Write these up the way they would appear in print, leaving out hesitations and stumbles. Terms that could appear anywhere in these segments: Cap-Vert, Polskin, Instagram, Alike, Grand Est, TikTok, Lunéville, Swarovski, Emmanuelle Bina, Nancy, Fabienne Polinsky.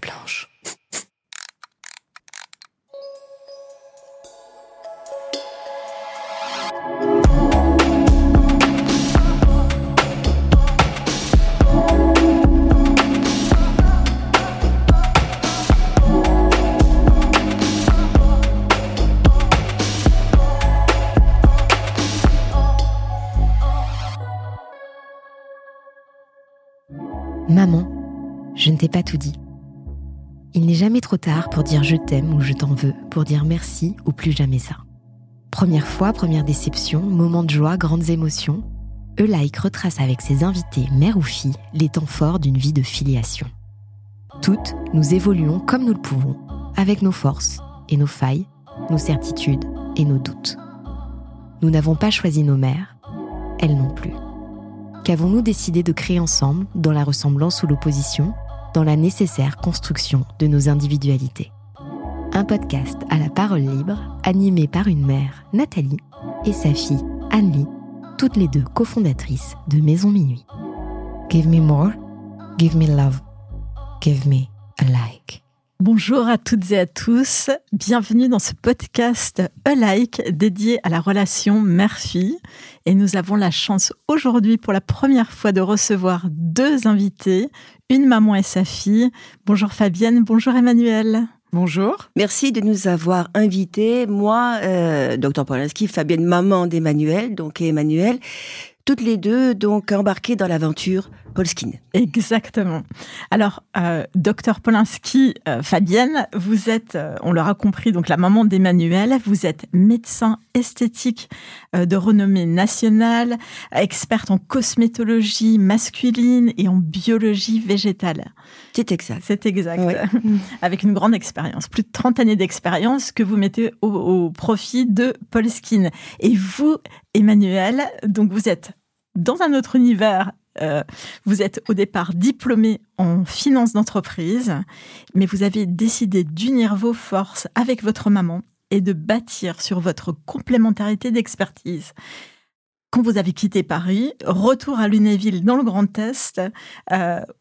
planches. Maman, je ne t'ai pas tout dit. Il n'est jamais trop tard pour dire je t'aime ou je t'en veux, pour dire merci ou plus jamais ça. Première fois, première déception, moment de joie, grandes émotions, Alike retrace avec ses invités, mère ou fille, les temps forts d'une vie de filiation. Toutes, nous évoluons comme nous le pouvons, avec nos forces et nos failles, nos certitudes et nos doutes. Nous n'avons pas choisi nos mères, elles non plus. Qu'avons-nous décidé de créer ensemble, dans la ressemblance ou l'opposition, dans la nécessaire construction de nos individualités? Un podcast à la parole libre, animé par une mère, Nathalie, et sa fille, Anne-Lie, toutes les deux cofondatrices de Maison Minuit. Give me more, give me love, give me a like. Bonjour à toutes et à tous, bienvenue dans ce podcast Alike dédié à la relation mère-fille. Et nous avons la chance aujourd'hui pour la première fois de recevoir deux invités, une maman et sa fille. Bonjour Fabienne, bonjour Emmanuelle. Bonjour. Merci de nous avoir invités, moi, Dr Polinsky, Fabienne, maman d'Emmanuelle, donc et Emmanuelle. Toutes les deux, donc, embarquées dans l'aventure Polskin. Exactement. Alors, Dr Polinsky, Fabienne, vous êtes, on l'aura compris, donc la maman d'Emmanuelle. Vous êtes médecin esthétique de renommée nationale, experte en cosmétologie masculine et en biologie végétale. C'est exact. C'est exact. Oui. Avec une grande expérience, plus de 30 années d'expérience que vous mettez au profit de Polskin. Et vous, Emmanuelle, donc vous êtes dans un autre univers, vous êtes au départ diplômée en finance d'entreprise, mais vous avez décidé d'unir vos forces avec votre maman et de bâtir sur votre complémentarité d'expertise. Quand vous avez quitté Paris, retour à Lunéville dans le Grand Est,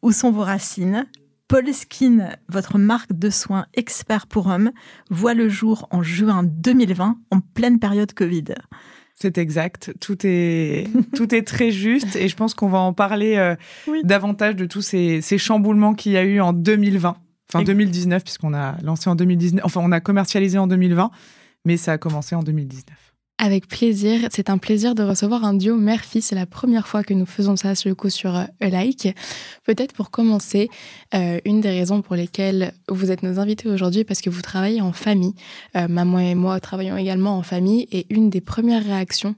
où sont vos racines ? Polskin, votre marque de soins expert pour hommes, voit le jour en juin 2020, en pleine période Covid. C'est exact. Tout est très juste et je pense qu'on va en parler davantage de tous ces chamboulements qu'il y a eu en 2020. Enfin, 2019, puisqu'on a lancé en 2019. Enfin, on a commercialisé en 2020, mais ça a commencé en 2019. Avec plaisir. C'est un plaisir de recevoir un duo mère-fille. C'est la première fois que nous faisons ça, sur le coup, sur Alike. Peut-être pour commencer, une des raisons pour lesquelles vous êtes nos invités aujourd'hui, parce que vous travaillez en famille. Maman et moi travaillons également en famille. Et une des premières réactions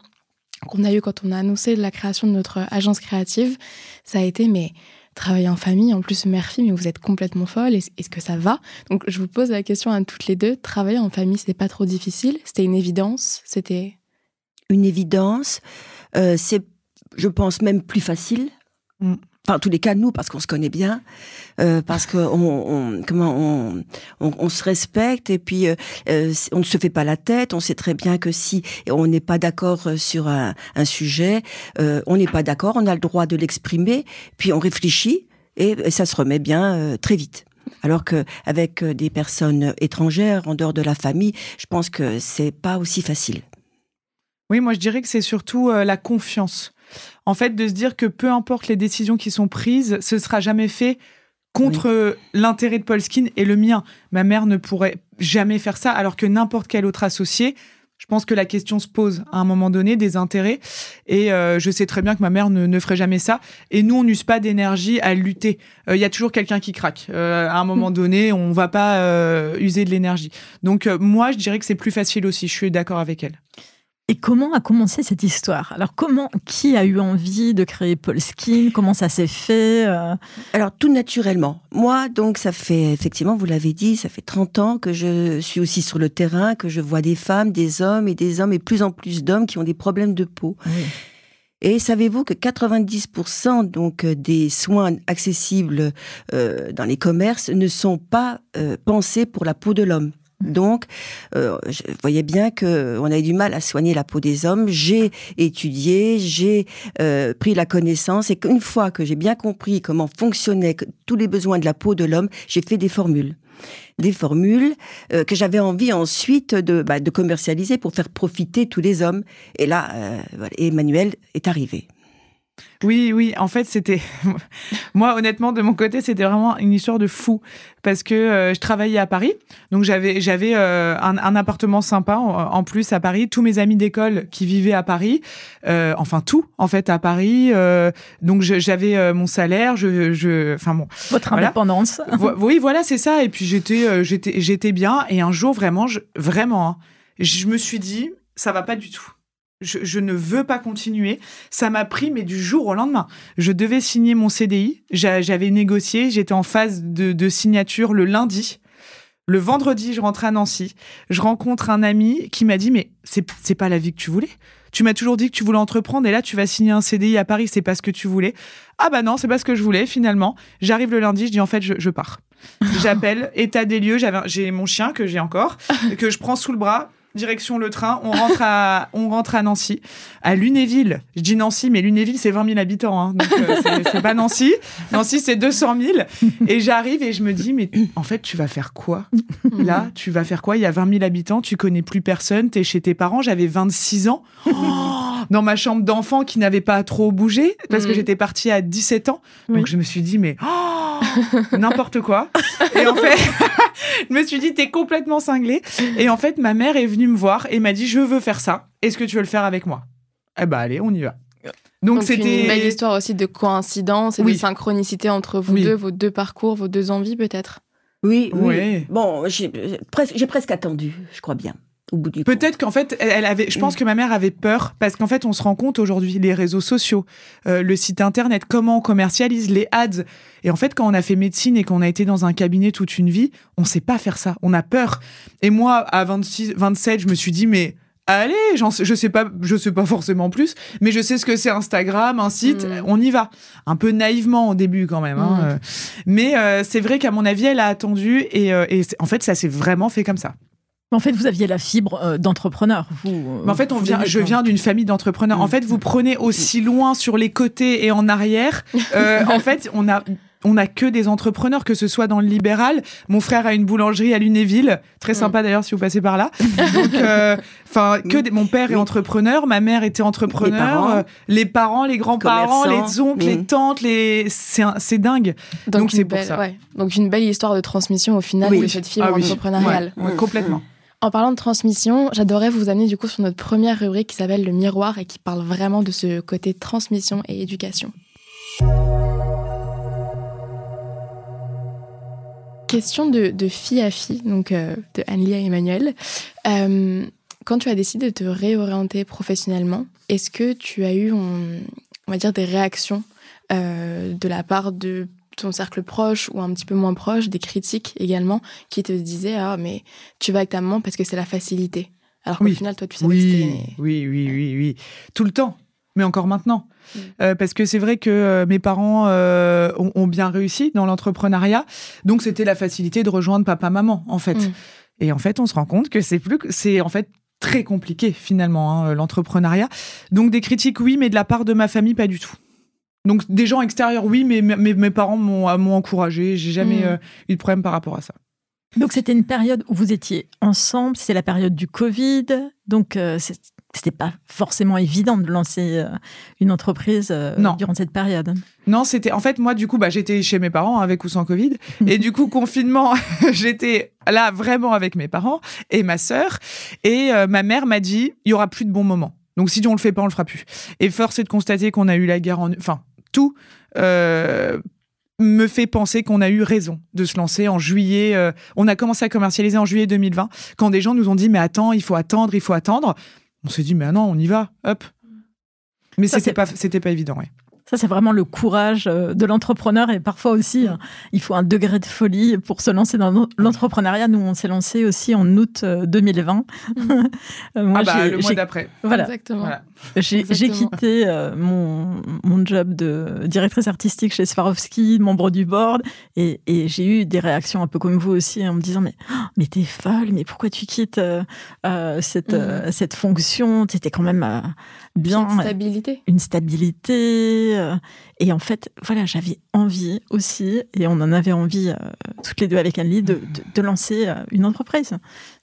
qu'on a eues quand on a annoncé la création de notre agence créative, ça a été « mais travailler en famille, en plus mère-fille, mais vous êtes complètement folle, est-ce que ça va ?» Donc je vous pose la question à toutes les deux, travailler en famille, c'était pas trop difficile? C'était une évidence? C'était une évidence, c'est, je pense, même plus facile. Enfin, en tous les cas, nous, parce qu'on se connaît bien, parce qu'on se respecte, et puis on ne se fait pas la tête. On sait très bien que si on n'est pas d'accord sur un sujet, on n'est pas d'accord, on a le droit de l'exprimer, puis on réfléchit, et ça se remet bien très vite. Alors qu'avec des personnes étrangères, en dehors de la famille, je pense que ce n'est pas aussi facile. Oui, moi je dirais que c'est surtout la confiance. En fait, de se dire que peu importe les décisions qui sont prises, ce ne sera jamais fait contre l'intérêt de Polskin et le mien. Ma mère ne pourrait jamais faire ça, alors que n'importe quel autre associé, je pense que la question se pose à un moment donné, des intérêts. Et je sais très bien que ma mère ne ferait jamais ça. Et nous, on n'use pas d'énergie à lutter. Il y a toujours quelqu'un qui craque. À un moment donné, on ne va pas user de l'énergie. Donc moi, je dirais que c'est plus facile aussi. Je suis d'accord avec elle. Et comment a commencé cette histoire ? Alors, qui a eu envie de créer Polskin ? Comment ça s'est fait ? Alors, tout naturellement. Moi, donc, ça fait, effectivement, vous l'avez dit, ça fait 30 ans que je suis aussi sur le terrain, que je vois des femmes, des hommes et plus en plus d'hommes qui ont des problèmes de peau. Oui. Et savez-vous que 90% donc des soins accessibles dans les commerces ne sont pas pensés pour la peau de l'homme ? Donc, je voyais bien qu'on avait du mal à soigner la peau des hommes. J'ai étudié, j'ai pris la connaissance, et une fois que j'ai bien compris comment fonctionnaient tous les besoins de la peau de l'homme, j'ai fait des formules. Des formules que j'avais envie ensuite de commercialiser pour faire profiter tous les hommes. Et là, Emmanuelle est arrivée. Oui, en fait, c'était... Moi, honnêtement, de mon côté, c'était vraiment une histoire de fou. Parce que je travaillais à Paris, donc j'avais un appartement sympa, en plus, à Paris. Tous mes amis d'école qui vivaient à Paris, tout, en fait, à Paris. Donc, j'avais mon salaire, Votre indépendance. Oui, voilà, c'est ça. Et puis, j'étais bien. Et un jour, je me suis dit, ça va pas du tout. Je ne veux pas continuer. Ça m'a pris, mais du jour au lendemain. Je devais signer mon CDI. J'avais négocié. J'étais en phase de signature le lundi. Le vendredi, je rentre à Nancy. Je rencontre un ami qui m'a dit « Mais c'est pas la vie que tu voulais. Tu m'as toujours dit que tu voulais entreprendre et là, tu vas signer un CDI à Paris. C'est pas ce que tu voulais. » Ah bah non, c'est pas ce que je voulais, finalement. J'arrive le lundi, je dis « En fait, je pars. » J'appelle, état des lieux. J'ai mon chien que j'ai encore, que je prends sous le bras. Direction le train, on rentre à Nancy, à Lunéville. Je dis Nancy, mais Lunéville, c'est 20 000 habitants. Hein, donc, c'est pas Nancy. Nancy, c'est 200 000. Et j'arrive et je me dis, mais en fait, tu vas faire quoi ? Là, tu vas faire quoi ? Il y a 20 000 habitants, tu connais plus personne, t'es chez tes parents. J'avais 26 ans. Dans ma chambre d'enfant qui n'avait pas trop bougé, parce que j'étais partie à 17 ans. Oui. Donc, je me suis dit, mais... n'importe quoi. Et en fait, je me suis dit, t'es complètement cinglée. Et en fait, ma mère est venue me voir et m'a dit, je veux faire ça. Est-ce que tu veux le faire avec moi ? Eh ben, allez, on y va. Donc c'était une belle histoire aussi de coïncidence et de synchronicité entre vous deux, vos deux parcours, vos deux envies peut-être. Oui. Bon, j'ai presque attendu, je crois bien. Au bout du peut-être compte. Qu'en fait, je pense que ma mère avait peur, parce qu'en fait, on se rend compte aujourd'hui, les réseaux sociaux, le site internet, comment on commercialise, les ads. Et en fait, quand on a fait médecine et qu'on a été dans un cabinet toute une vie, on ne sait pas faire ça, on a peur. Et moi, à 26, 27, je me suis dit, mais allez, je sais pas forcément plus, mais je sais ce que c'est Instagram, un site, on y va. Un peu naïvement au début quand même. Hein, mais c'est vrai qu'à mon avis, elle a attendu et en fait, ça s'est vraiment fait comme ça. En fait, vous aviez la fibre d'entrepreneur. Mais en fait, je viens d'une famille d'entrepreneurs. En fait, vous prenez aussi loin sur les côtés et en arrière. En fait, on a que des entrepreneurs, que ce soit dans le libéral. Mon frère a une boulangerie à Lunéville. Très sympa d'ailleurs, si vous passez par là. Donc, mon père est entrepreneur, ma mère était entrepreneur. Les parents, les grands-parents, les oncles, les tantes, c'est dingue. Donc c'est pour ça. Ouais. Donc, une belle histoire de transmission au final de cette fibre entrepreneuriale. Ouais, complètement. En parlant de transmission, j'adorais vous amener du coup sur notre première rubrique qui s'appelle Le Miroir et qui parle vraiment de ce côté transmission et éducation. Question de fille à fille, donc de Annelie à Emmanuelle. Quand tu as décidé de te réorienter professionnellement, est-ce que tu as eu, on va dire, des réactions de la part de ton cercle proche ou un petit peu moins proche, des critiques également, qui te disaient « Ah, mais tu vas avec ta maman parce que c'est la facilité. » Alors qu'au final, toi, tu savais que c'était... Oui. Tout le temps, mais encore maintenant. Parce que c'est vrai que mes parents ont bien réussi dans l'entrepreneuriat, donc c'était la facilité de rejoindre papa-maman, en fait. Et en fait, on se rend compte que c'est en fait très compliqué, finalement, l'entrepreneuriat. Donc des critiques, oui, mais de la part de ma famille, pas du tout. Donc, des gens extérieurs, oui, mais mes parents m'ont encouragée. J'ai jamais eu de problème par rapport à ça. Donc, c'était une période où vous étiez ensemble. C'est la période du Covid. Donc, c'était pas forcément évident de lancer une entreprise durant cette période. Non, c'était... En fait, moi, du coup, j'étais chez mes parents, avec ou sans Covid. Et du coup, confinement, j'étais là vraiment avec mes parents et ma sœur. Et ma mère m'a dit, il n'y aura plus de bons moments. Donc, si on le fait pas, on le fera plus. Et force est de constater qu'on a eu la guerre en... Enfin, tout me fait penser qu'on a eu raison de se lancer en juillet. On a commencé à commercialiser en juillet 2020, quand des gens nous ont dit « Mais attends, il faut attendre ». On s'est dit « Mais non, on y va, hop ». Mais ça, c'était pas évident, oui. Ça, c'est vraiment le courage de l'entrepreneur. Et parfois aussi, il faut un degré de folie pour se lancer dans l'entrepreneuriat. Nous, on s'est lancé aussi en août 2020. Moi, le mois d'après. Voilà. Exactement. Voilà. J'ai quitté mon job de directrice artistique chez Swarovski, membre du board. Et j'ai eu des réactions un peu comme vous aussi, en me disant, mais t'es folle, mais pourquoi tu quittes cette fonction ? T'étais quand même bien... Une stabilité... Et en fait, voilà, j'avais envie aussi, et on en avait envie toutes les deux avec Anne-Lie, de lancer une entreprise.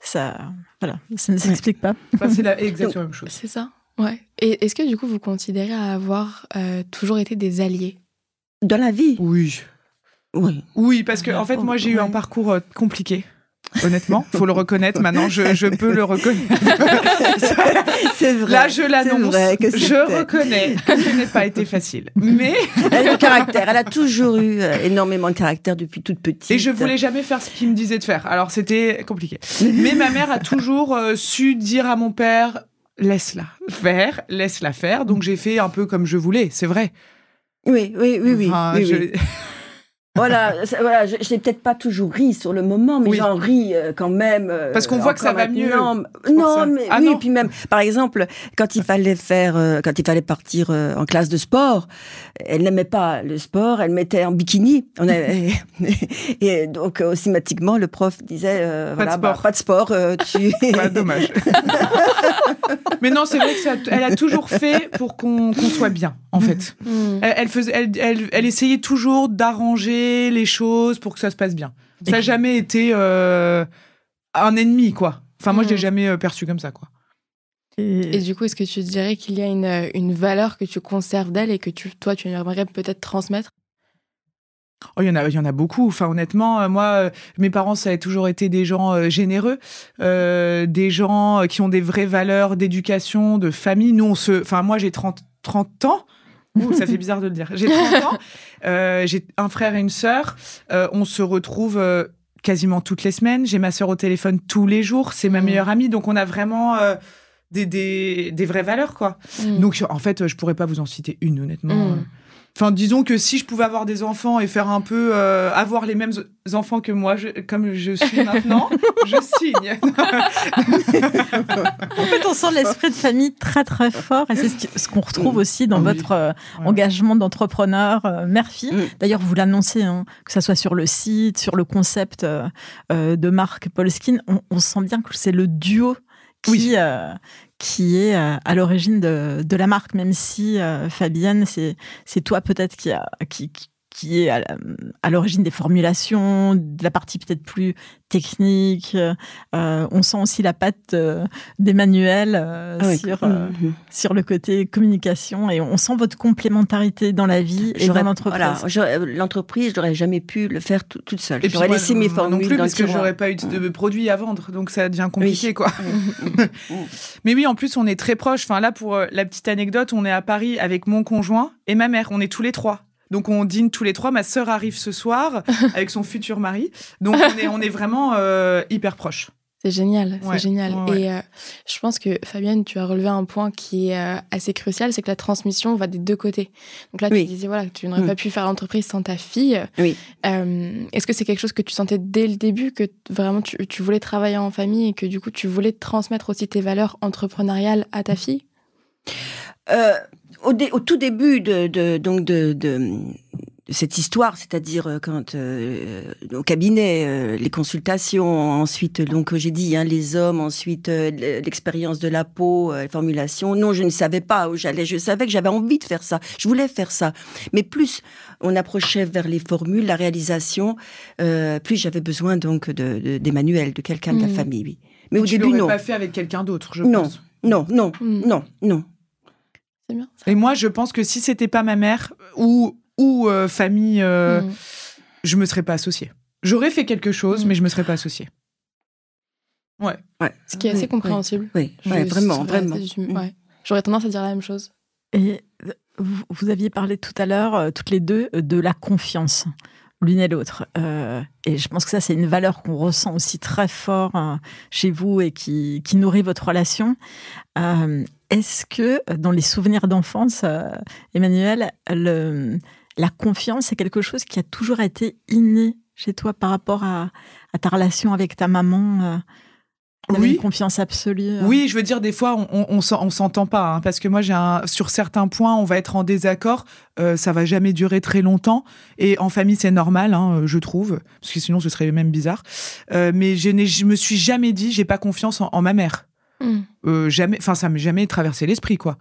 Ça, voilà, ça ne s'explique pas. Enfin, c'est exactement la même chose. C'est ça, ouais. Et est-ce que du coup, vous considérez avoir toujours été des alliés ? Dans la vie ? Oui, parce que en fait, moi, j'ai eu un parcours compliqué. Honnêtement, faut le reconnaître. Maintenant, je peux le reconnaître. C'est vrai. Là, je l'annonce. Je reconnais que ce n'est pas été facile. Mais elle a du caractère. Elle a toujours eu énormément de caractère depuis toute petite. Et je voulais jamais faire ce qu'il me disait de faire. Alors, c'était compliqué. Mais ma mère a toujours su dire à mon père, laisse-la faire. Donc, j'ai fait un peu comme je voulais. C'est vrai. Oui. Enfin, oui. Voilà, je n'ai peut-être pas toujours ri sur le moment, mais j'en ris quand même. Parce qu'on voit que ça va mieux. Non, puis même, par exemple, quand il fallait partir en classe de sport, elle n'aimait pas le sport, elle mettait en bikini. Et donc, automatiquement, le prof disait, pas de sport. Dommage. Mais non, c'est vrai que elle a toujours fait pour qu'on soit bien, en fait. Elle essayait toujours d'arranger les choses pour que ça se passe bien. Ça n'a jamais été un ennemi, quoi. Enfin, moi, je ne l'ai jamais perçu comme ça, quoi. Et du coup, est-ce que tu dirais qu'il y a une valeur que tu conserves d'elle et que toi, tu aimerais peut-être transmettre ? Oh, il y en a beaucoup. Enfin, honnêtement, moi, mes parents, ça a toujours été des gens généreux, des gens qui ont des vraies valeurs d'éducation, de famille. Nous, moi, j'ai 30 ans. Ouh, ça fait bizarre de le dire. J'ai 30 ans, j'ai un frère et une sœur. On se retrouve quasiment toutes les semaines. J'ai ma sœur au téléphone tous les jours. C'est ma meilleure amie. Donc, on a vraiment des vraies valeurs, quoi. Donc, en fait, je pourrais pas vous en citer une, honnêtement. Enfin, disons que si je pouvais avoir des enfants et faire un peu... avoir les mêmes enfants que moi, comme je suis maintenant, je signe. En fait, on sent l'esprit de famille très, très fort. Et c'est ce qu'on retrouve aussi dans votre engagement d'entrepreneur mère-fille. D'ailleurs, vous l'annoncez, que ça soit sur le site, sur le concept de marque Polskin, on sent bien que c'est le duo qui est à l'origine de la marque, même si Fabienne, c'est toi peut-être qui est à l'origine des formulations, de la partie peut-être plus technique. On sent aussi la patte d'Emmanuelle sur le côté communication, et on sent votre complémentarité dans la vie et dans l'entreprise. Voilà, l'entreprise, j'aurais jamais pu le faire toute seule. Et j'aurais laissé mes formules non plus, parce que j'aurais pas eu de produits à vendre, donc ça devient compliqué, quoi. Mais oui, en plus, on est très proches. Enfin, là, pour la petite anecdote, on est à Paris avec mon conjoint et ma mère. On est tous les trois. Donc, on dîne tous les trois. Ma sœur arrive ce soir avec son futur mari. Donc, on est vraiment hyper proches. C'est génial, c'est génial. Ouais. Et je pense que, Fabienne, tu as relevé un point qui est assez crucial, c'est que la transmission va des deux côtés. Donc là, tu disais, voilà, que tu n'aurais pas pu faire l'entreprise sans ta fille. Oui. Est-ce que c'est quelque chose que tu sentais dès le début, que vraiment tu voulais travailler en famille et que du coup, tu voulais transmettre aussi tes valeurs entrepreneuriales à ta fille ? Au tout début de cette histoire, c'est-à-dire quand au cabinet, les consultations, ensuite, donc j'ai dit les hommes, ensuite l'expérience de la peau, formulation. Non, je ne savais pas où j'allais. Je savais que j'avais envie de faire ça. Je voulais faire ça, mais plus on approchait vers les formules, la réalisation, plus j'avais besoin donc d'Emmanuelle, de quelqu'un de la famille. Oui. Mais au début, non. Tu l'aurais pas fait avec quelqu'un d'autre, je pense. Non. Bien, et moi, je pense que si c'était pas ma mère ou famille, je me serais pas associée. J'aurais fait quelque chose, mais je me serais pas associée. Ouais. Ce qui est assez compréhensible. Oui, vraiment. J'aurais tendance à dire la même chose. Et vous aviez parlé tout à l'heure, toutes les deux, de la confiance. l'une et l'autre. Et je pense que ça, c'est une valeur qu'on ressent aussi très fort chez vous et qui nourrit votre relation. Est-ce que, dans les souvenirs d'enfance, Emmanuelle, la confiance, c'est quelque chose qui a toujours été inné chez toi par rapport à ta relation avec ta maman? Oui. Une confiance absolue. Oui, je veux dire, des fois, on s'entend pas, hein, parce que moi, sur certains points, on va être en désaccord. Ça va jamais durer très longtemps. Et en famille, c'est normal, hein, je trouve, parce que sinon, ce serait même bizarre. Mais je me suis jamais dit, j'ai pas confiance en ma mère. Jamais. Enfin, ça m'est jamais traversé l'esprit, quoi.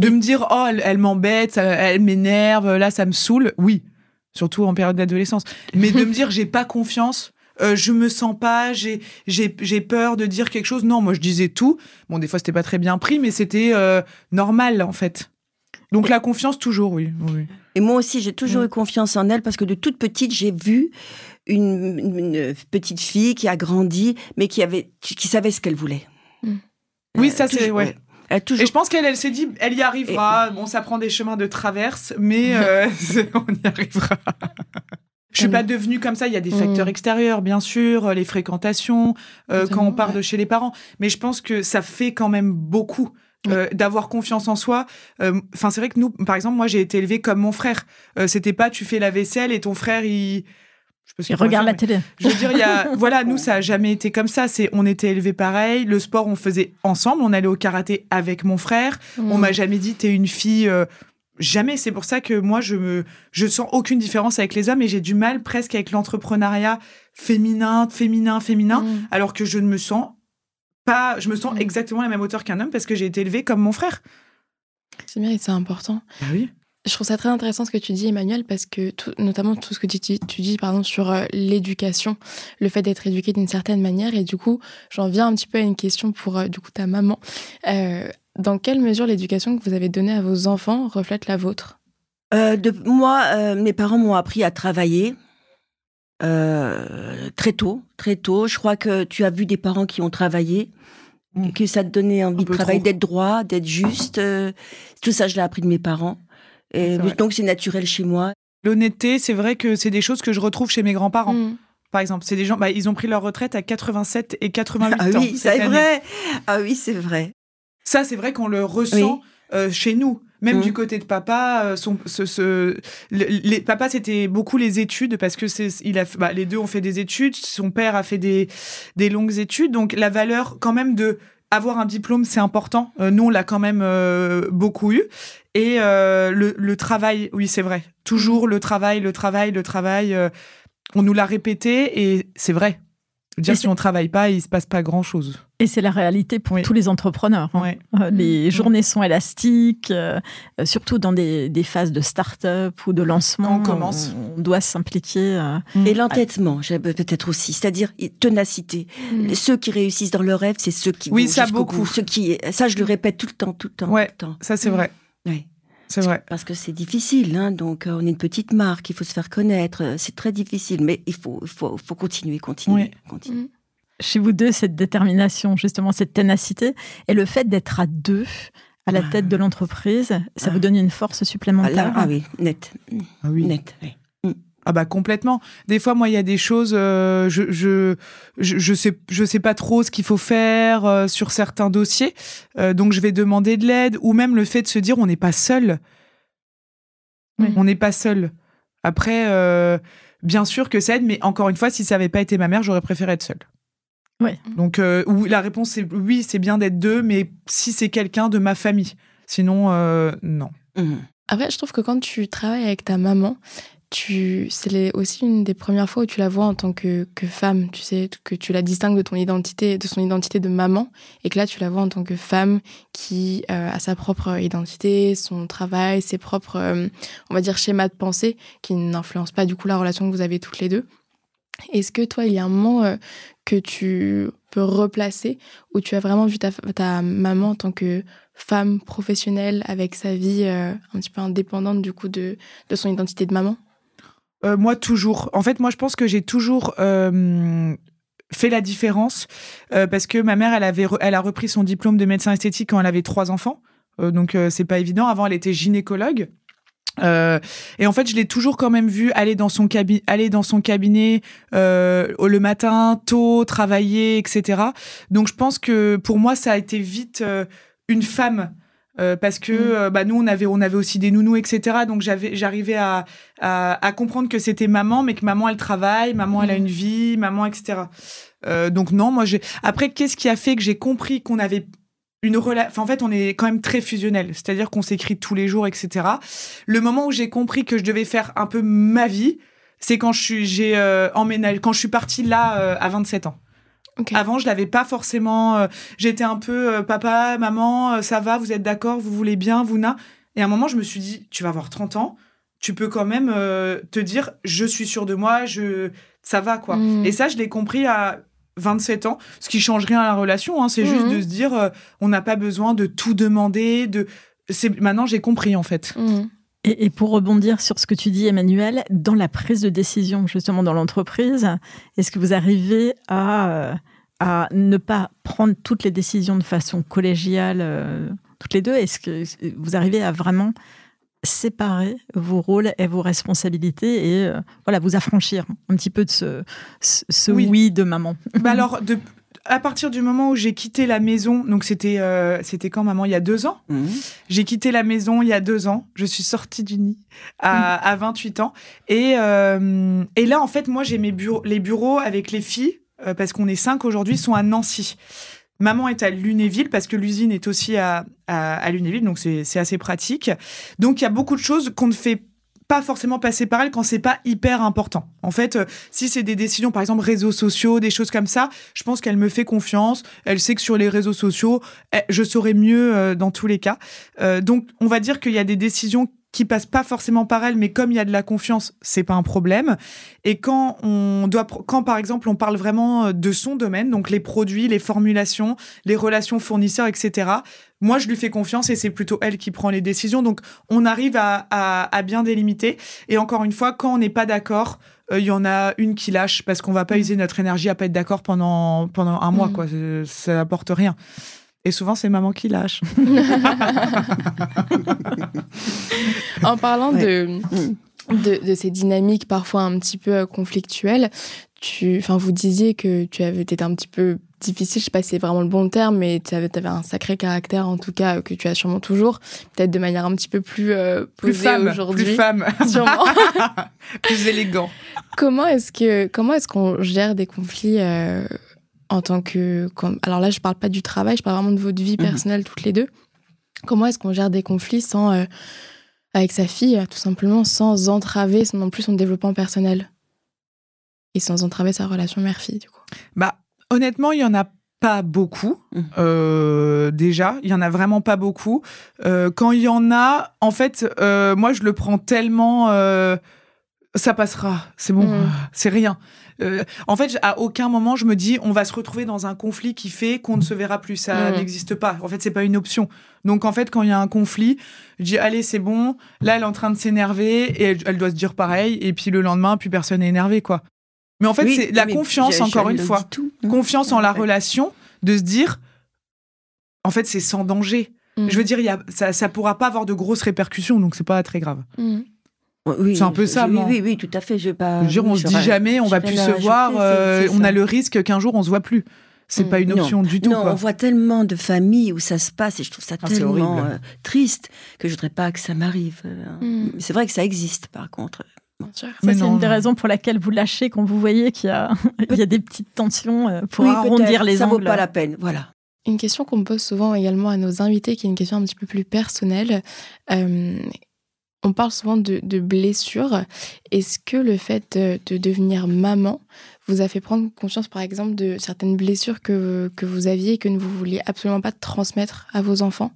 De me dire, oh, elle m'embête, elle m'énerve, là, ça me saoule. Oui, surtout en période d'adolescence. Mais de me dire, j'ai pas confiance. Je me sens pas, j'ai peur de dire quelque chose. Non, moi je disais tout. Bon, des fois c'était pas très bien pris, mais c'était normal en fait. Donc la confiance toujours, oui. Et moi aussi j'ai toujours eu confiance en elle parce que de toute petite j'ai vu une petite fille qui a grandi mais qui savait ce qu'elle voulait. Oui, ça toujours, c'est ouais. Toujours... Et je pense qu'elle s'est dit, elle y arrivera. Bon, ça prend des chemins de traverse, mais on y arrivera. Je suis pas devenue comme ça. Il y a des facteurs extérieurs, bien sûr, les fréquentations, quand on part de chez les parents. Mais je pense que ça fait quand même beaucoup d'avoir confiance en soi. Enfin, c'est vrai que nous, par exemple, moi, j'ai été élevée comme mon frère. C'était pas tu fais la vaisselle et ton frère il regarde la télé. Je veux dire, voilà, nous, ça a jamais été comme ça. On était élevés pareil. Le sport, on faisait ensemble. On allait au karaté avec mon frère. On m'a jamais dit t'es une fille. Jamais, c'est pour ça que moi, je sens aucune différence avec les hommes et j'ai du mal presque avec l'entrepreneuriat féminin, alors que je ne me sens pas, je me sens exactement à la même hauteur qu'un homme parce que j'ai été élevée comme mon frère. C'est bien et c'est important. Ah oui. Je trouve ça très intéressant ce que tu dis, Emmanuelle, parce que notamment tout ce que tu dis pardon, sur l'éducation, le fait d'être éduquée d'une certaine manière, et du coup, j'en viens un petit peu à une question pour du coup ta maman. Dans quelle mesure l'éducation que vous avez donnée à vos enfants reflète la vôtre ? Mes parents m'ont appris à travailler très tôt. Je crois que tu as vu des parents qui ont travaillé, que ça te donnait envie de travailler, d'être droit, d'être juste. Tout ça, je l'ai appris de mes parents. Et donc, c'est naturel chez moi. L'honnêteté, c'est vrai que c'est des choses que je retrouve chez mes grands-parents. Par exemple, c'est des gens, ils ont pris leur retraite à 87 et 88 ans. Ah oui, c'est vrai. Ah oui, c'est vrai. Ça, c'est vrai qu'on le ressent chez nous. Même du côté de papa, papa, c'était beaucoup les études, parce que les deux ont fait des études, son père a fait des longues études, donc la valeur quand même d'avoir un diplôme, c'est important. Nous, on l'a quand même beaucoup eu. Et le travail, oui, c'est vrai. Toujours le travail, on nous l'a répété et c'est vrai. Dire si on ne travaille pas, il ne se passe pas grand-chose. Et c'est la réalité pour tous les entrepreneurs. Hein. Ouais. Les journées sont élastiques, surtout dans des phases de start-up ou de lancement. Quand on commence. On doit s'impliquer. Et l'entêtement, peut-être aussi, c'est-à-dire ténacité. Ceux qui réussissent dans leur rêve, c'est ceux qui vont jusqu'au bout. Ça, je le répète tout le temps. Ouais, tout le temps. Ça, c'est vrai. Oui. C'est vrai. Parce que c'est difficile, hein, donc on est une petite marque, il faut se faire connaître, c'est très difficile, mais il faut continuer. Chez vous deux, cette détermination, justement, cette ténacité, et le fait d'être à deux à la tête de l'entreprise, ça vous donne une force supplémentaire. Ah oui, net. Ah bah complètement. Des fois, moi, il y a des choses, je sais pas trop ce qu'il faut faire sur certains dossiers, donc je vais demander de l'aide, ou même le fait de se dire on n'est pas seul. Oui. On n'est pas seul. Après, bien sûr que ça aide, mais encore une fois, si ça n'avait pas été ma mère, j'aurais préféré être seule. Ouais. Donc la réponse c'est oui, c'est bien d'être deux, mais si c'est quelqu'un de ma famille, sinon non. Après, je trouve que quand tu travailles avec ta maman. C'est aussi une des premières fois où tu la vois en tant que femme, tu sais, que tu la distingues de son identité de maman, et que là, tu la vois en tant que femme qui a sa propre identité, son travail, ses propres, on va dire, schémas de pensée, qui n'influencent pas du coup la relation que vous avez toutes les deux. Est-ce que toi, il y a un moment que tu peux replacer, où tu as vraiment vu ta maman en tant que femme professionnelle, avec sa vie un petit peu indépendante du coup de son identité de maman ? Moi, toujours. En fait, moi, je pense que j'ai toujours fait la différence parce que ma mère, elle a repris son diplôme de médecin esthétique quand elle avait 3 enfants. Donc, c'est pas évident. Avant, elle était gynécologue. Et en fait, je l'ai toujours quand même vu aller dans son cabinet le matin, tôt, travailler, etc. Donc, je pense que pour moi, ça a été vite une femme. Parce que nous on avait aussi des nounous, etc. Donc j'arrivais à comprendre que c'était maman, mais que maman elle travaille, maman elle a une vie, maman, etc. Donc non, moi j'ai... Après, qu'est-ce qui a fait que j'ai compris qu'on avait une relation... Enfin, en fait, on est quand même très fusionnel, c'est-à-dire qu'on s'écrit tous les jours, etc. Le moment où j'ai compris que je devais faire un peu ma vie, c'est quand je suis partie là à 27 ans. Okay. Avant, je l'avais pas forcément. J'étais un peu papa, maman, ça va, vous êtes d'accord, vous voulez bien, vous na. Et à un moment, je me suis dit, tu vas avoir 30 ans, tu peux quand même te dire, je suis sûre de moi, ça va, quoi. Mmh. Et ça, je l'ai compris à 27 ans, ce qui change rien à la relation, hein, c'est juste de se dire, on n'a pas besoin de tout demander. Maintenant, j'ai compris, en fait. Mmh. Et pour rebondir sur ce que tu dis, Emmanuelle, dans la prise de décision, justement, dans l'entreprise, est-ce que vous arrivez à ne pas prendre toutes les décisions de façon collégiale, toutes les deux ? Est-ce que vous arrivez à vraiment séparer vos rôles et vos responsabilités et vous affranchir un petit peu de ce oui de maman ? Bah alors, à partir du moment où j'ai quitté la maison, donc c'était quand, maman ? Il y a 2 ans. Mmh. J'ai quitté la maison il y a 2 ans. Je suis sortie du nid à 28 ans. Et là, en fait, moi, j'ai les bureaux avec les filles, parce qu'on est 5 aujourd'hui, sont à Nancy. Maman est à Lunéville, parce que l'usine est aussi à Lunéville, donc c'est assez pratique. Donc, il y a beaucoup de choses qu'on ne fait pas forcément passer par elle quand c'est pas hyper important. En fait, si c'est des décisions, par exemple, réseaux sociaux, des choses comme ça, je pense qu'elle me fait confiance. Elle sait que sur les réseaux sociaux, je saurais mieux dans tous les cas. Donc, on va dire qu'il y a des décisions qui passent pas forcément par elle, mais comme il y a de la confiance, c'est pas un problème. Et quand par exemple, on parle vraiment de son domaine, donc les produits, les formulations, les relations fournisseurs, etc., moi, je lui fais confiance et c'est plutôt elle qui prend les décisions. Donc, on arrive à bien délimiter. Et encore une fois, quand on n'est pas d'accord, il y en a une qui lâche parce qu'on va pas user notre énergie à pas être d'accord pendant un mois, quoi. Ça n'apporte rien. Et souvent, c'est maman qui lâche. En parlant de ces dynamiques parfois un petit peu conflictuelles, vous disiez que tu avais été un petit peu difficile, je sais pas si c'est vraiment le bon terme, mais tu avais un sacré caractère, en tout cas, que tu as sûrement toujours, peut-être de manière un petit peu plus posée aujourd'hui. Plus femme, sûrement. Plus élégant. Comment est-ce qu'on gère des conflits en tant que... Alors là, je parle pas du travail, je parle vraiment de votre vie personnelle, toutes les deux. Comment est-ce qu'on gère des conflits sans, avec sa fille, tout simplement, sans entraver non plus son développement personnel et sans entraver sa relation mère-fille, du coup? Bah, honnêtement, il y en a pas beaucoup. Déjà, il y en a vraiment pas beaucoup. Quand il y en a, en fait, moi, je le prends tellement... ça passera, c'est bon, c'est rien. En fait, à aucun moment, je me dis, on va se retrouver dans un conflit qui fait qu'on ne se verra plus. Ça n'existe pas. En fait, c'est pas une option. Donc, en fait, quand il y a un conflit, je dis, allez, c'est bon. Là, elle est en train de s'énerver et elle doit se dire pareil. Et puis, le lendemain, plus personne n'est énervé, quoi. Mais en fait, c'est la confiance, encore une fois. Confiance en la relation, de se dire, en fait, c'est sans danger. Je veux dire, ça pourra pas avoir de grosses répercussions, donc c'est pas très grave. Oui, c'est un peu ça, non ? Oui, tout à fait. On se dit jamais, on va plus se voir, on a le risque qu'un jour on se voit plus. C'est pas une option du tout. Non, quoi. On voit tellement de familles où ça se passe et je trouve ça tellement triste que je voudrais pas que ça m'arrive. C'est vrai que ça existe, par contre. Ça, mais c'est une des raisons pour laquelle vous lâchez quand vous voyez qu'il y a, il y a des petites tensions pour arrondir les angles. Ça vaut pas la peine, voilà. Une question qu'on me pose souvent également à nos invités, qui est une question un petit peu plus personnelle. On parle souvent de blessures. Est-ce que le fait de devenir maman vous a fait prendre conscience, par exemple, de certaines blessures que vous aviez et que vous ne vouliez absolument pas transmettre à vos enfants ?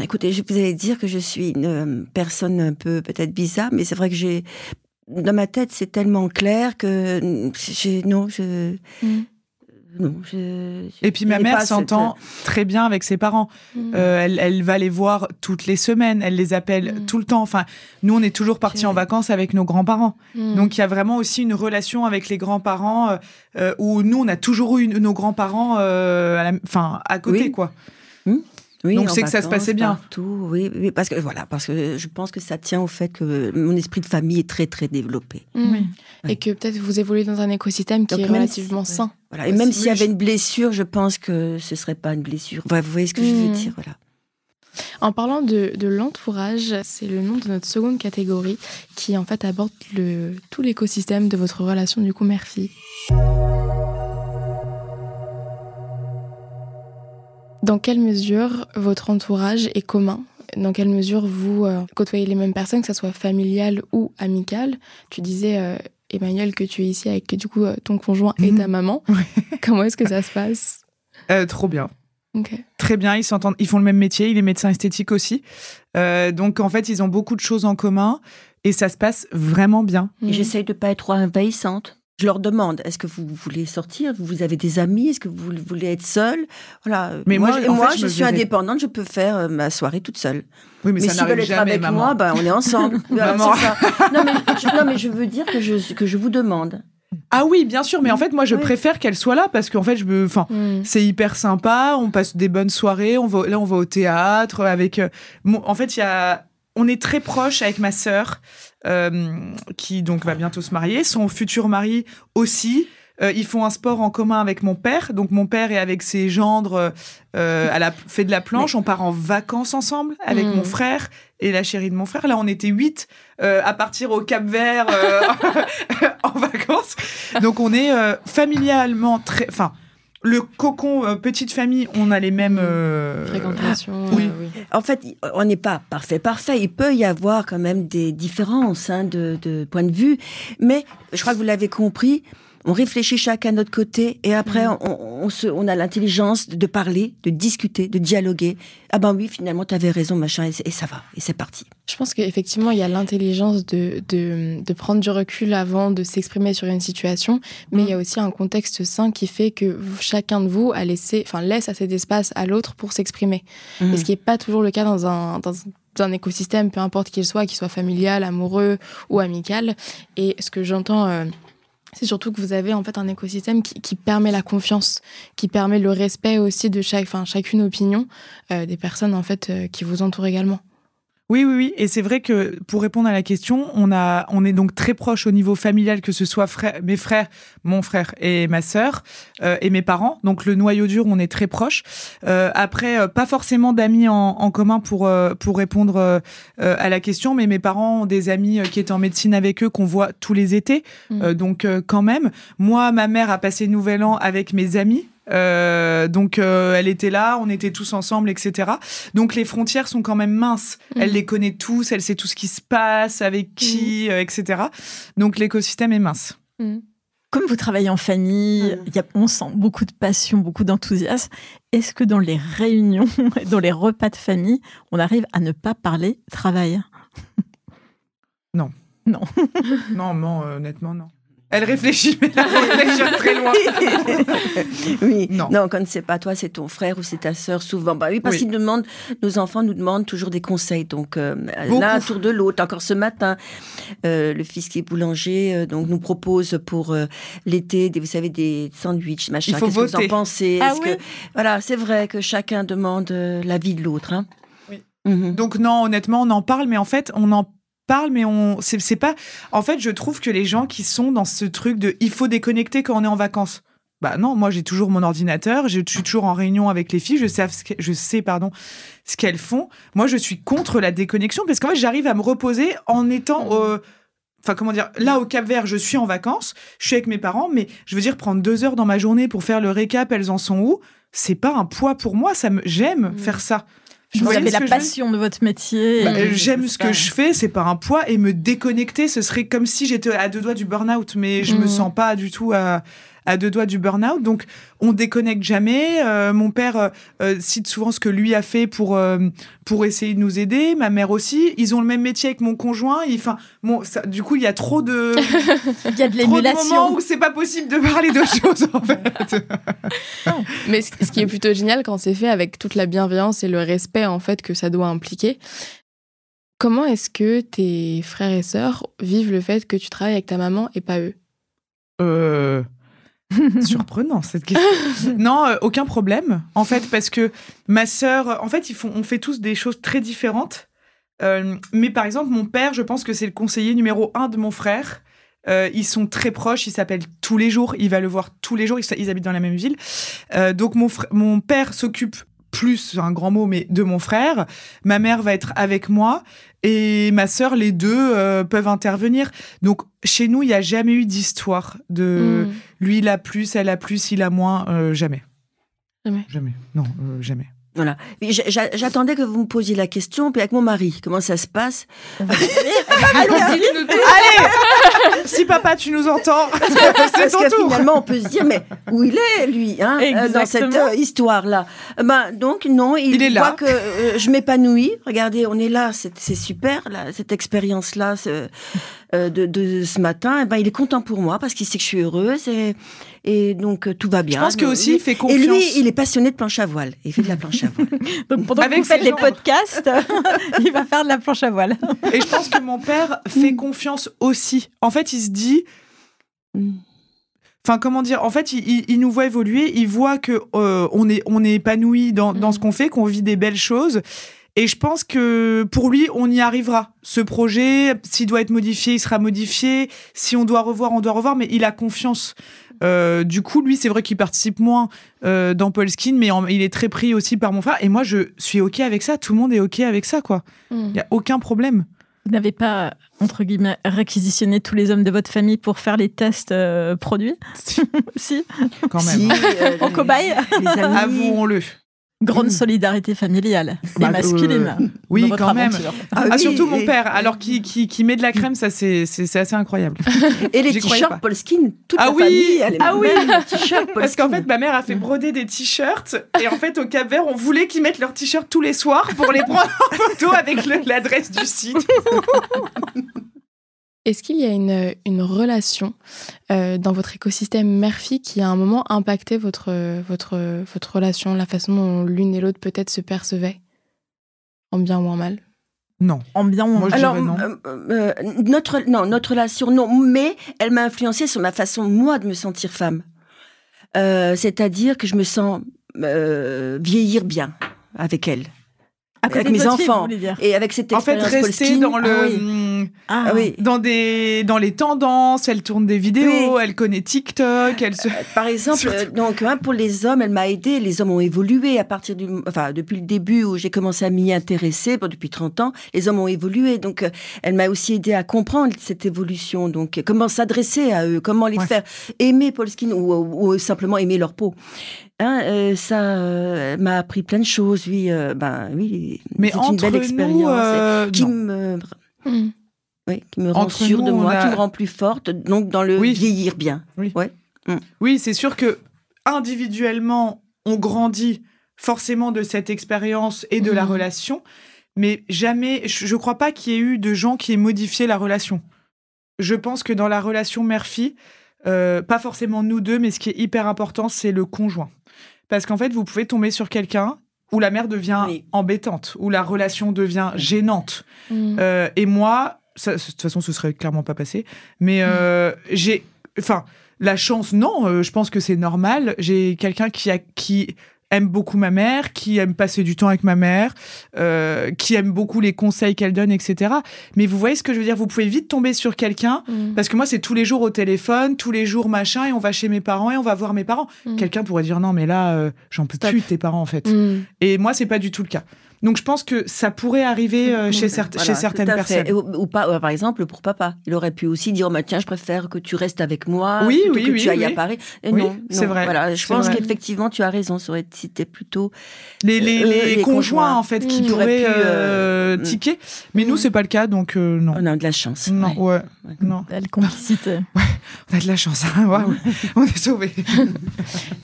Écoutez, je vous allais dire que je suis une personne un peu peut-être bizarre, mais c'est vrai que dans ma tête, c'est tellement clair que et puis ma mère s'entend très bien avec ses parents. Elle va les voir toutes les semaines, elle les appelle tout le temps. Enfin, nous, on est toujours partis en vacances avec nos grands-parents. Donc, il y a vraiment aussi une relation avec les grands-parents où nous, on a toujours eu nos grands-parents à côté, quoi. Oui, donc c'est que ça se passait bien. Partout, oui, oui, parce que voilà, parce que je pense que ça tient au fait que mon esprit de famille est très développé. Mmh. Oui. Et que peut-être vous évoluez dans un écosystème qui est relativement sain. Voilà. Et même s'il y avait une blessure, je pense que ce serait pas une blessure. Enfin, vous voyez ce que je veux dire, voilà. En parlant de l'entourage, c'est le nom de notre seconde catégorie qui en fait aborde tout l'écosystème de votre relation du coup mère-fille. Dans quelle mesure votre entourage est commun ? Dans quelle mesure vous côtoyez les mêmes personnes, que ce soit familiale ou amicale ? Tu disais, Emmanuelle, que tu es ici avec du coup ton conjoint et ta maman. Ouais. Comment est-ce que ça se passe ? Trop bien. Okay. Très bien, ils s'entendent, ils font le même métier, il est médecin esthétique aussi. Donc en fait, ils ont beaucoup de choses en commun et ça se passe vraiment bien. Et j'essaye de ne pas être trop envahissante. Je leur demande, est-ce que vous voulez sortir ? Vous avez des amis ? Est-ce que vous voulez être seule ? Voilà. Mais moi, en fait, je suis indépendante, je peux faire ma soirée toute seule. Oui, mais si vous voulez être avec moi, bah, on est ensemble. Maman. C'est ça. Non, mais je veux dire que je vous demande. Ah oui, bien sûr, mais en fait, moi, je préfère qu'elle soit là parce qu'en fait, c'est hyper sympa, on passe des bonnes soirées, on va au théâtre avec... en fait, on est très proches avec ma sœur qui, donc, va bientôt se marier, son futur mari aussi. Ils font un sport en commun avec mon père. Donc, mon père est avec ses gendres fait de la planche. On part en vacances ensemble avec mon frère et la chérie de mon frère. Là, on était 8 à partir au Cap-Vert en vacances. Donc, on est familialement très... Enfin, le cocon petite famille, on a les mêmes... fréquentations. Oui. En fait, on n'est pas parfait. Il peut y avoir quand même des différences de point de vue. Mais je crois que vous l'avez compris... On réfléchit chacun de notre côté et après, on a l'intelligence de parler, de discuter, de dialoguer. Ah ben oui, finalement, t'avais raison, machin, et ça va, et c'est parti. Je pense qu'effectivement, il y a l'intelligence de prendre du recul avant de s'exprimer sur une situation, mais il y a aussi un contexte sain qui fait que chacun de vous laisse assez d'espace à l'autre pour s'exprimer. Et ce qui n'est pas toujours le cas dans un écosystème, peu importe qu'il soit familial, amoureux ou amical. Et ce que j'entends... c'est surtout que vous avez en fait un écosystème qui permet la confiance, qui permet le respect aussi de chacune opinion des personnes en fait qui vous entourent également. Oui. Et c'est vrai que pour répondre à la question, on est donc très proche au niveau familial, que ce soit mes frères, mon frère et ma sœur et mes parents. Donc le noyau dur, on est très proche. Après, pas forcément d'amis en commun pour répondre à la question, mais mes parents ont des amis qui étaient en médecine avec eux qu'on voit tous les étés. Donc quand même, moi, ma mère a passé Nouvel An avec mes amis. Donc elle était là, on était tous ensemble, etc. Donc les frontières sont quand même minces. Elle les connaît tous, elle sait tout ce qui se passe, avec qui, etc. Donc l'écosystème est mince. Comme vous travaillez en famille, on sent beaucoup de passion, beaucoup d'enthousiasme. Est-ce que dans les réunions, dans les repas de famille, on arrive à ne pas parler travail ? Non. Non, honnêtement, non. Elle réfléchit, mais elle réfléchit très loin. Oui, non, quand c'est pas toi, c'est ton frère ou c'est ta sœur, souvent. Bah oui, parce qu'ils demandent, nos enfants nous demandent toujours des conseils. Donc, l'un autour de l'autre. Encore ce matin, le fils qui est boulanger donc, nous propose pour l'été, des sandwichs, machin. Il faut voter. Qu'est-ce que vous en pensez ? Voilà, c'est vrai que chacun demande l'avis de l'autre. Hein. Oui. Donc, non, honnêtement, on en parle, mais en fait, c'est pas... En fait, je trouve que les gens qui sont dans ce truc de « il faut déconnecter quand on est en vacances », bah non, moi j'ai toujours mon ordinateur, je suis toujours en réunion avec les filles, je sais ce qu'elles font. Moi, je suis contre la déconnexion parce qu'en fait, j'arrive à me reposer en étant... là, au Cap-Vert, je suis en vacances, je suis avec mes parents, mais je veux dire, prendre 2 heures dans ma journée pour faire le récap, elles en sont où ? C'est pas un poids pour moi, j'aime faire ça. Je vous avez la passion de votre métier. J'aime ce que je fais, c'est pas un poids. Et me déconnecter, ce serait comme si j'étais à 2 doigts du burn-out. Mais je me sens pas du tout à 2 doigts du burn-out. Donc, on déconnecte jamais. Mon père cite souvent ce que lui a fait pour essayer de nous aider. Ma mère aussi. Ils ont le même métier avec mon conjoint. Du coup, il y a trop de... Il y a de l'émulation. Trop de moments où c'est pas possible de parler d'autre chose, en fait. Mais ce qui est plutôt génial quand c'est fait avec toute la bienveillance et le respect, en fait, que ça doit impliquer. Comment est-ce que tes frères et sœurs vivent le fait que tu travailles avec ta maman et pas eux ? Surprenant cette question. Non, aucun problème. En fait, parce que ma sœur... En fait, on fait tous des choses très différentes. Mais par exemple, mon père, je pense que c'est le conseiller numéro 1 de mon frère. Ils sont très proches, ils s'appellent tous les jours, il va le voir tous les jours, ils habitent dans la même ville. Donc mon père s'occupe plus, c'est un grand mot, mais de mon frère. Ma mère va être avec moi et ma sœur, les deux peuvent intervenir. Donc chez nous, il n'y a jamais eu d'histoire de lui, il a plus, elle a plus, il a moins, jamais. Jamais. Jamais, non, jamais. Voilà. J'attendais que vous me posiez la question, puis avec mon mari, comment ça se passe? Allez, si papa, tu nous entends, c'est ton tour. Finalement, on peut se dire, mais où il est, lui, hein, dans cette histoire-là? Ben, donc, non, il est voit là. Que je m'épanouis. Regardez, on est là, c'est super, là, cette expérience-là de ce matin. Et ben, il est content pour moi parce qu'il sait que je suis heureuse et donc tout va bien. Je pense que aussi, il fait confiance. Et lui, il est passionné de planche à voile. Il fait de la planche à voile. Donc, pendant que vous faites les podcasts, il va faire de la planche à voile. Et je pense que mon père fait confiance aussi. En fait, il se dit... Enfin, comment dire? En fait, il nous voit évoluer. Il voit qu'on est épanoui dans ce qu'on fait, qu'on vit des belles choses. Et je pense que pour lui, on y arrivera. Ce projet, s'il doit être modifié, il sera modifié. Si on doit revoir, on doit revoir. Mais il a confiance. Du coup, lui, c'est vrai qu'il participe moins dans Polskin, mais il est très pris aussi par mon frère. Et moi, je suis OK avec ça. Tout le monde est OK avec ça, quoi. Il n'y a aucun problème. Vous n'avez pas, entre guillemets, réquisitionné tous les hommes de votre famille pour faire les tests produits? Si. Quand même. Si, en cobaye. Avouons-le. Grande solidarité familiale et masculine. Oui, quand même. Surtout mon père, alors qui met de la crème, ça c'est assez incroyable. Et les t-shirts Polskin, toute la famille, elle est les t-shirts Polskin. Parce qu'en fait, ma mère a fait broder des t-shirts et en fait, au Cap-Vert, on voulait qu'ils mettent leurs t-shirts tous les soirs pour les prendre en photo avec l'adresse du site. Est-ce qu'il y a une relation dans votre écosystème mère-fille qui à un moment impacté votre relation, la façon dont l'une et l'autre peut-être se percevaient, en bien ou en mal? Non. En bien ou en mal? Alors, non. Notre relation, non. Mais elle m'a influencée sur ma façon, moi, de me sentir femme. C'est-à-dire que je me sens vieillir bien avec elle. Avec mes enfants filles, et avec cette expérience en fait rester dans dans les tendances. Elle tourne des vidéos, elle connaît TikTok, par exemple donc pour les hommes, elle m'a aidée. Les hommes ont évolué à partir depuis le début où j'ai commencé à m'y intéresser. Depuis 30 ans, les hommes ont évolué, donc elle m'a aussi aidée à comprendre cette évolution, donc comment s'adresser à eux, comment les faire aimer Polskin ou simplement aimer leur peau. Ça m'a appris plein de choses, oui. Mais c'est une belle expérience qui me rend sûre de moi, qui me rend plus forte, donc dans le vieillir bien. Oui. Ouais. Oui, c'est sûr que individuellement, on grandit forcément de cette expérience et de la relation, mais jamais, je ne crois pas qu'il y ait eu de gens qui aient modifié la relation. Je pense que dans la relation mère-fille, pas forcément nous deux, mais ce qui est hyper important, c'est le conjoint. Parce qu'en fait, vous pouvez tomber sur quelqu'un où la mère devient embêtante, où la relation devient gênante. Et moi, de toute façon, ce serait clairement pas passé. Mais j'ai... Enfin, la chance, non. Je pense que c'est normal. J'ai quelqu'un qui aime beaucoup ma mère, qui aime passer du temps avec ma mère, qui aime beaucoup les conseils qu'elle donne, etc. Mais vous voyez ce que je veux dire? Vous pouvez vite tomber sur quelqu'un, parce que moi, c'est tous les jours au téléphone, tous les jours machin, et on va chez mes parents, et on va voir mes parents. Quelqu'un pourrait dire, non, mais là, j'en peux plus de tes parents, en fait. Et moi, c'est pas du tout le cas. Donc, je pense que ça pourrait arriver chez certaines personnes. Ou pas, par exemple, pour papa. Il aurait pu aussi dire, oh, tiens, je préfère que tu restes avec moi, que tu ailles à Paris. Et non, c'est vrai. Voilà, je pense qu'effectivement, tu as raison. Ça aurait été plutôt... Les conjoints, en fait, qui pourraient tiquer. Mais nous, c'est pas le cas, donc non. On a de la chance. Non, non. La complicité. On a de la chance. Waouh, on est sauvés.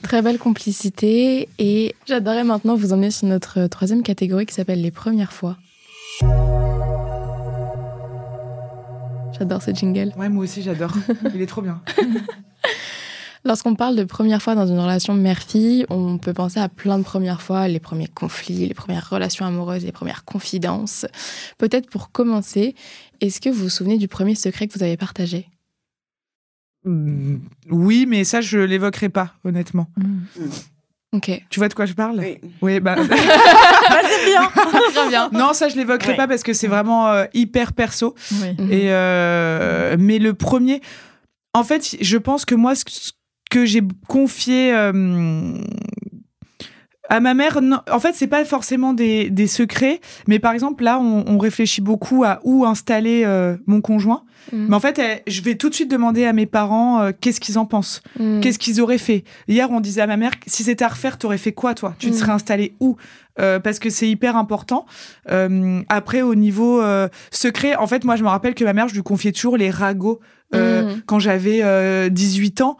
Très belle complicité. Et j'adorais maintenant vous emmener sur notre troisième catégorie qui s'appelle Les Premières Fois. J'adore ce jingle. Ouais, moi aussi j'adore. Il est trop bien. Lorsqu'on parle de première fois dans une relation mère-fille, on peut penser à plein de premières fois, les premiers conflits, les premières relations amoureuses, les premières confidences. Peut-être pour commencer, est-ce que vous vous souvenez du premier secret que vous avez partagé? Oui, mais ça, je l'évoquerai pas, honnêtement. Ok. Tu vois de quoi je parle ? Oui. Oui, bah... c'est bien. Non, ça, je l'évoquerai pas parce que c'est vraiment hyper perso. Oui. Et mais le premier... En fait, je pense que moi, ce que j'ai confié à ma mère, non, en fait, c'est pas forcément des secrets, mais par exemple, là, on réfléchit beaucoup à où installer mon conjoint. Mmh. Mais en fait, je vais tout de suite demander à mes parents qu'est-ce qu'ils en pensent, qu'est-ce qu'ils auraient fait. Hier, on disait à ma mère, si c'était à refaire, t'aurais fait quoi, toi ? Tu te serais installée où ? Parce que c'est hyper important. Après, au niveau secret, en fait, moi, je me rappelle que ma mère, je lui confiais toujours les ragots. Quand j'avais 18 ans,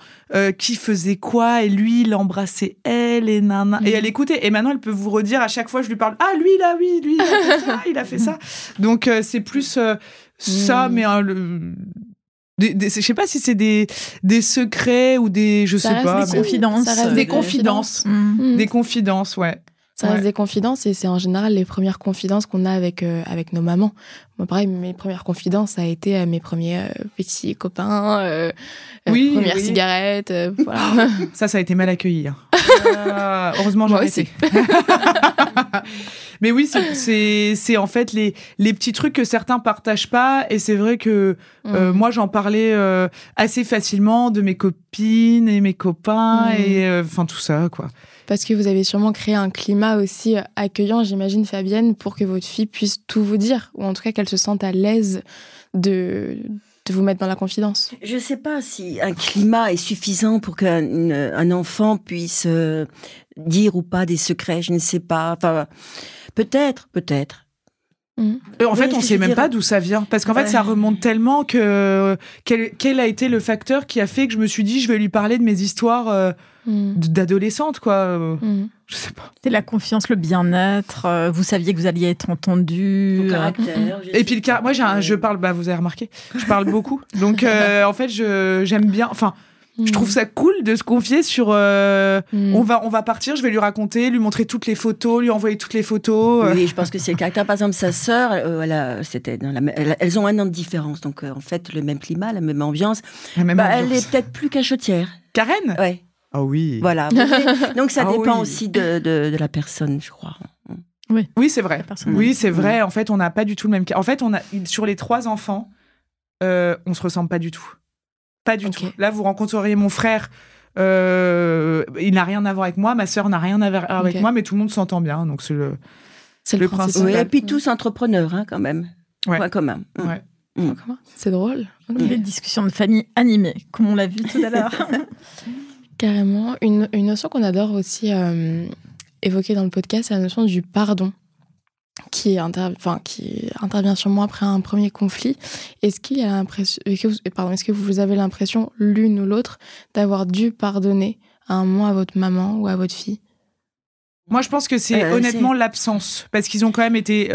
qui faisait quoi, et lui, il embrassait elle, et nana. Et elle écoutait. Et maintenant, elle peut vous redire, à chaque fois, je lui parle, ah, lui, là, oui, lui, il a fait ça, il a fait ça. Donc, c'est plus ça, mais... je sais pas si c'est des secrets ou des... Je sais pas. Des confidences. Ça reste des confidences. Des confidences, ouais. Ça reste des confidences, et c'est en général les premières confidences qu'on a avec nos mamans. Moi, pareil, mes premières confidences, ça a été mes premiers petits copains, premières cigarettes, voilà. Ça a été mal accueilli. Hein. Heureusement, j'en ai été. Mais oui, c'est en fait les petits trucs que certains partagent pas, et c'est vrai que moi, j'en parlais assez facilement de mes copines et mes copains, et enfin tout ça, quoi. Parce que vous avez sûrement créé un climat aussi accueillant, j'imagine, Fabienne, pour que votre fille puisse tout vous dire, ou en tout cas qu'elle se sente à l'aise de vous mettre dans la confidence. Je ne sais pas si un climat est suffisant pour qu'un enfant puisse dire ou pas des secrets, je ne sais pas. Enfin, peut-être. En fait, on ne sait même pas d'où ça vient. Parce qu'en fait, ça remonte tellement que... Quel a été le facteur qui a fait que je me suis dit, je vais lui parler de mes histoires d'adolescente, quoi. Je sais pas. C'est la confiance, le bien-être. Vous saviez que vous alliez être entendu. Vos caractères. Et puis, moi, je parle... Bah, vous avez remarqué, je parle beaucoup. Donc, en fait, j'aime bien... Enfin... Je trouve ça cool de se confier sur... On va partir, je vais lui raconter, lui montrer toutes les photos, lui envoyer toutes les photos. Oui, je pense que c'est le caractère. Par exemple, sa sœur, elles ont 1 an de différence. Donc, en fait, le même climat, la même ambiance. Elle est peut-être plus cachotière. Karen ? Ouais. Ah oui. Voilà. Donc, ça dépend aussi de la personne, je crois. Oui, c'est vrai. Oui, c'est vrai. En fait, on n'a pas du tout le même... En fait, sur les 3 enfants, on ne se ressemble pas du tout. Pas du tout. Là, vous rencontreriez mon frère, il n'a rien à voir avec moi, ma sœur n'a rien à voir avec moi, mais tout le monde s'entend bien, donc c'est le principe. Oui, et puis tous entrepreneurs, quand même. Ouais. Point commun. Ouais. C'est drôle. Les discussions de famille animées, comme on l'a vu tout à l'heure. Carrément. Une notion qu'on adore aussi évoquer dans le podcast, c'est la notion du pardon. Qui intervient sûrement après un premier conflit. Est-ce que vous avez l'impression, l'une ou l'autre, d'avoir dû pardonner à un moment à votre maman ou à votre fille ? Moi, je pense que c'est honnêtement l'absence. Parce qu'ils ont quand même été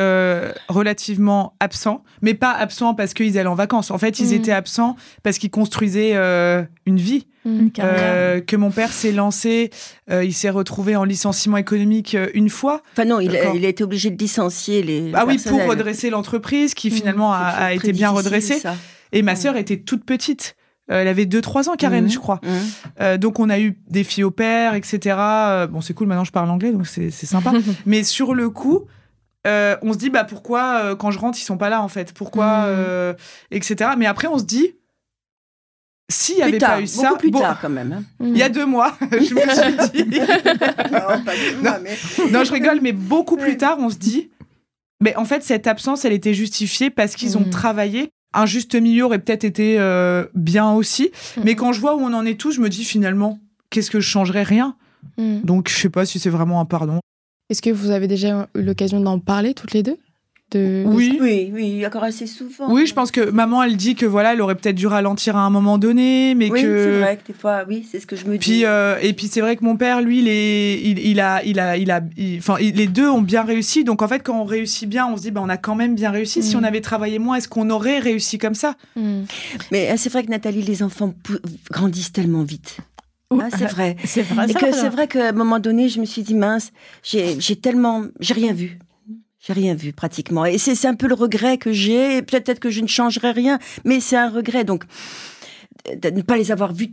relativement absents. Mais pas absents parce qu'ils allaient en vacances. En fait, ils étaient absents parce qu'ils construisaient une vie. Que mon père s'est lancé. Il s'est retrouvé en licenciement économique une fois. Enfin non, il a été obligé de licencier les... Ah oui, pour redresser l'entreprise qui finalement a été bien redressée. Ça. Et ma sœur était toute petite. Elle avait 2-3 ans, Karen, je crois. Donc, on a eu des filles au père, etc. Bon, c'est cool, maintenant, je parle anglais, donc c'est sympa. Mais sur le coup, on se dit, bah pourquoi, quand je rentre, ils sont pas là, en fait ? Pourquoi, etc. Mais après, on se dit, s'il n'y avait pas eu ça... Beaucoup plus tard, quand même. Il y a 2 mois, je me suis dit... Non, pas du tout, mais... Non, je rigole, mais beaucoup plus tard, on se dit... Mais en fait, cette absence, elle était justifiée parce qu'ils ont travaillé. Un juste milieu aurait peut-être été bien aussi. Mais quand je vois où on en est tous, je me dis finalement, qu'est-ce que je changerais ? Rien. Donc, je ne sais pas si c'est vraiment un pardon. Est-ce que vous avez déjà eu l'occasion d'en parler toutes les deux ? Oui, encore assez souvent. Oui, je pense que maman, elle dit que voilà, elle aurait peut-être dû ralentir à un moment donné, mais que... c'est vrai que des fois, c'est ce que je me dis. Et puis c'est vrai que mon père, lui, les deux ont bien réussi. Donc en fait, quand on réussit bien, on se dit, on a quand même bien réussi. Si on avait travaillé moins, est-ce qu'on aurait réussi comme ça ? Mais c'est vrai que Nathalie, les enfants grandissent tellement vite. Ah, c'est vrai. C'est vrai qu'à un moment donné, je me suis dit, mince, j'ai rien vu. J'ai rien vu, pratiquement. Et c'est un peu le regret que j'ai. Peut-être que je ne changerai rien, mais c'est un regret. Donc, de ne pas les avoir vus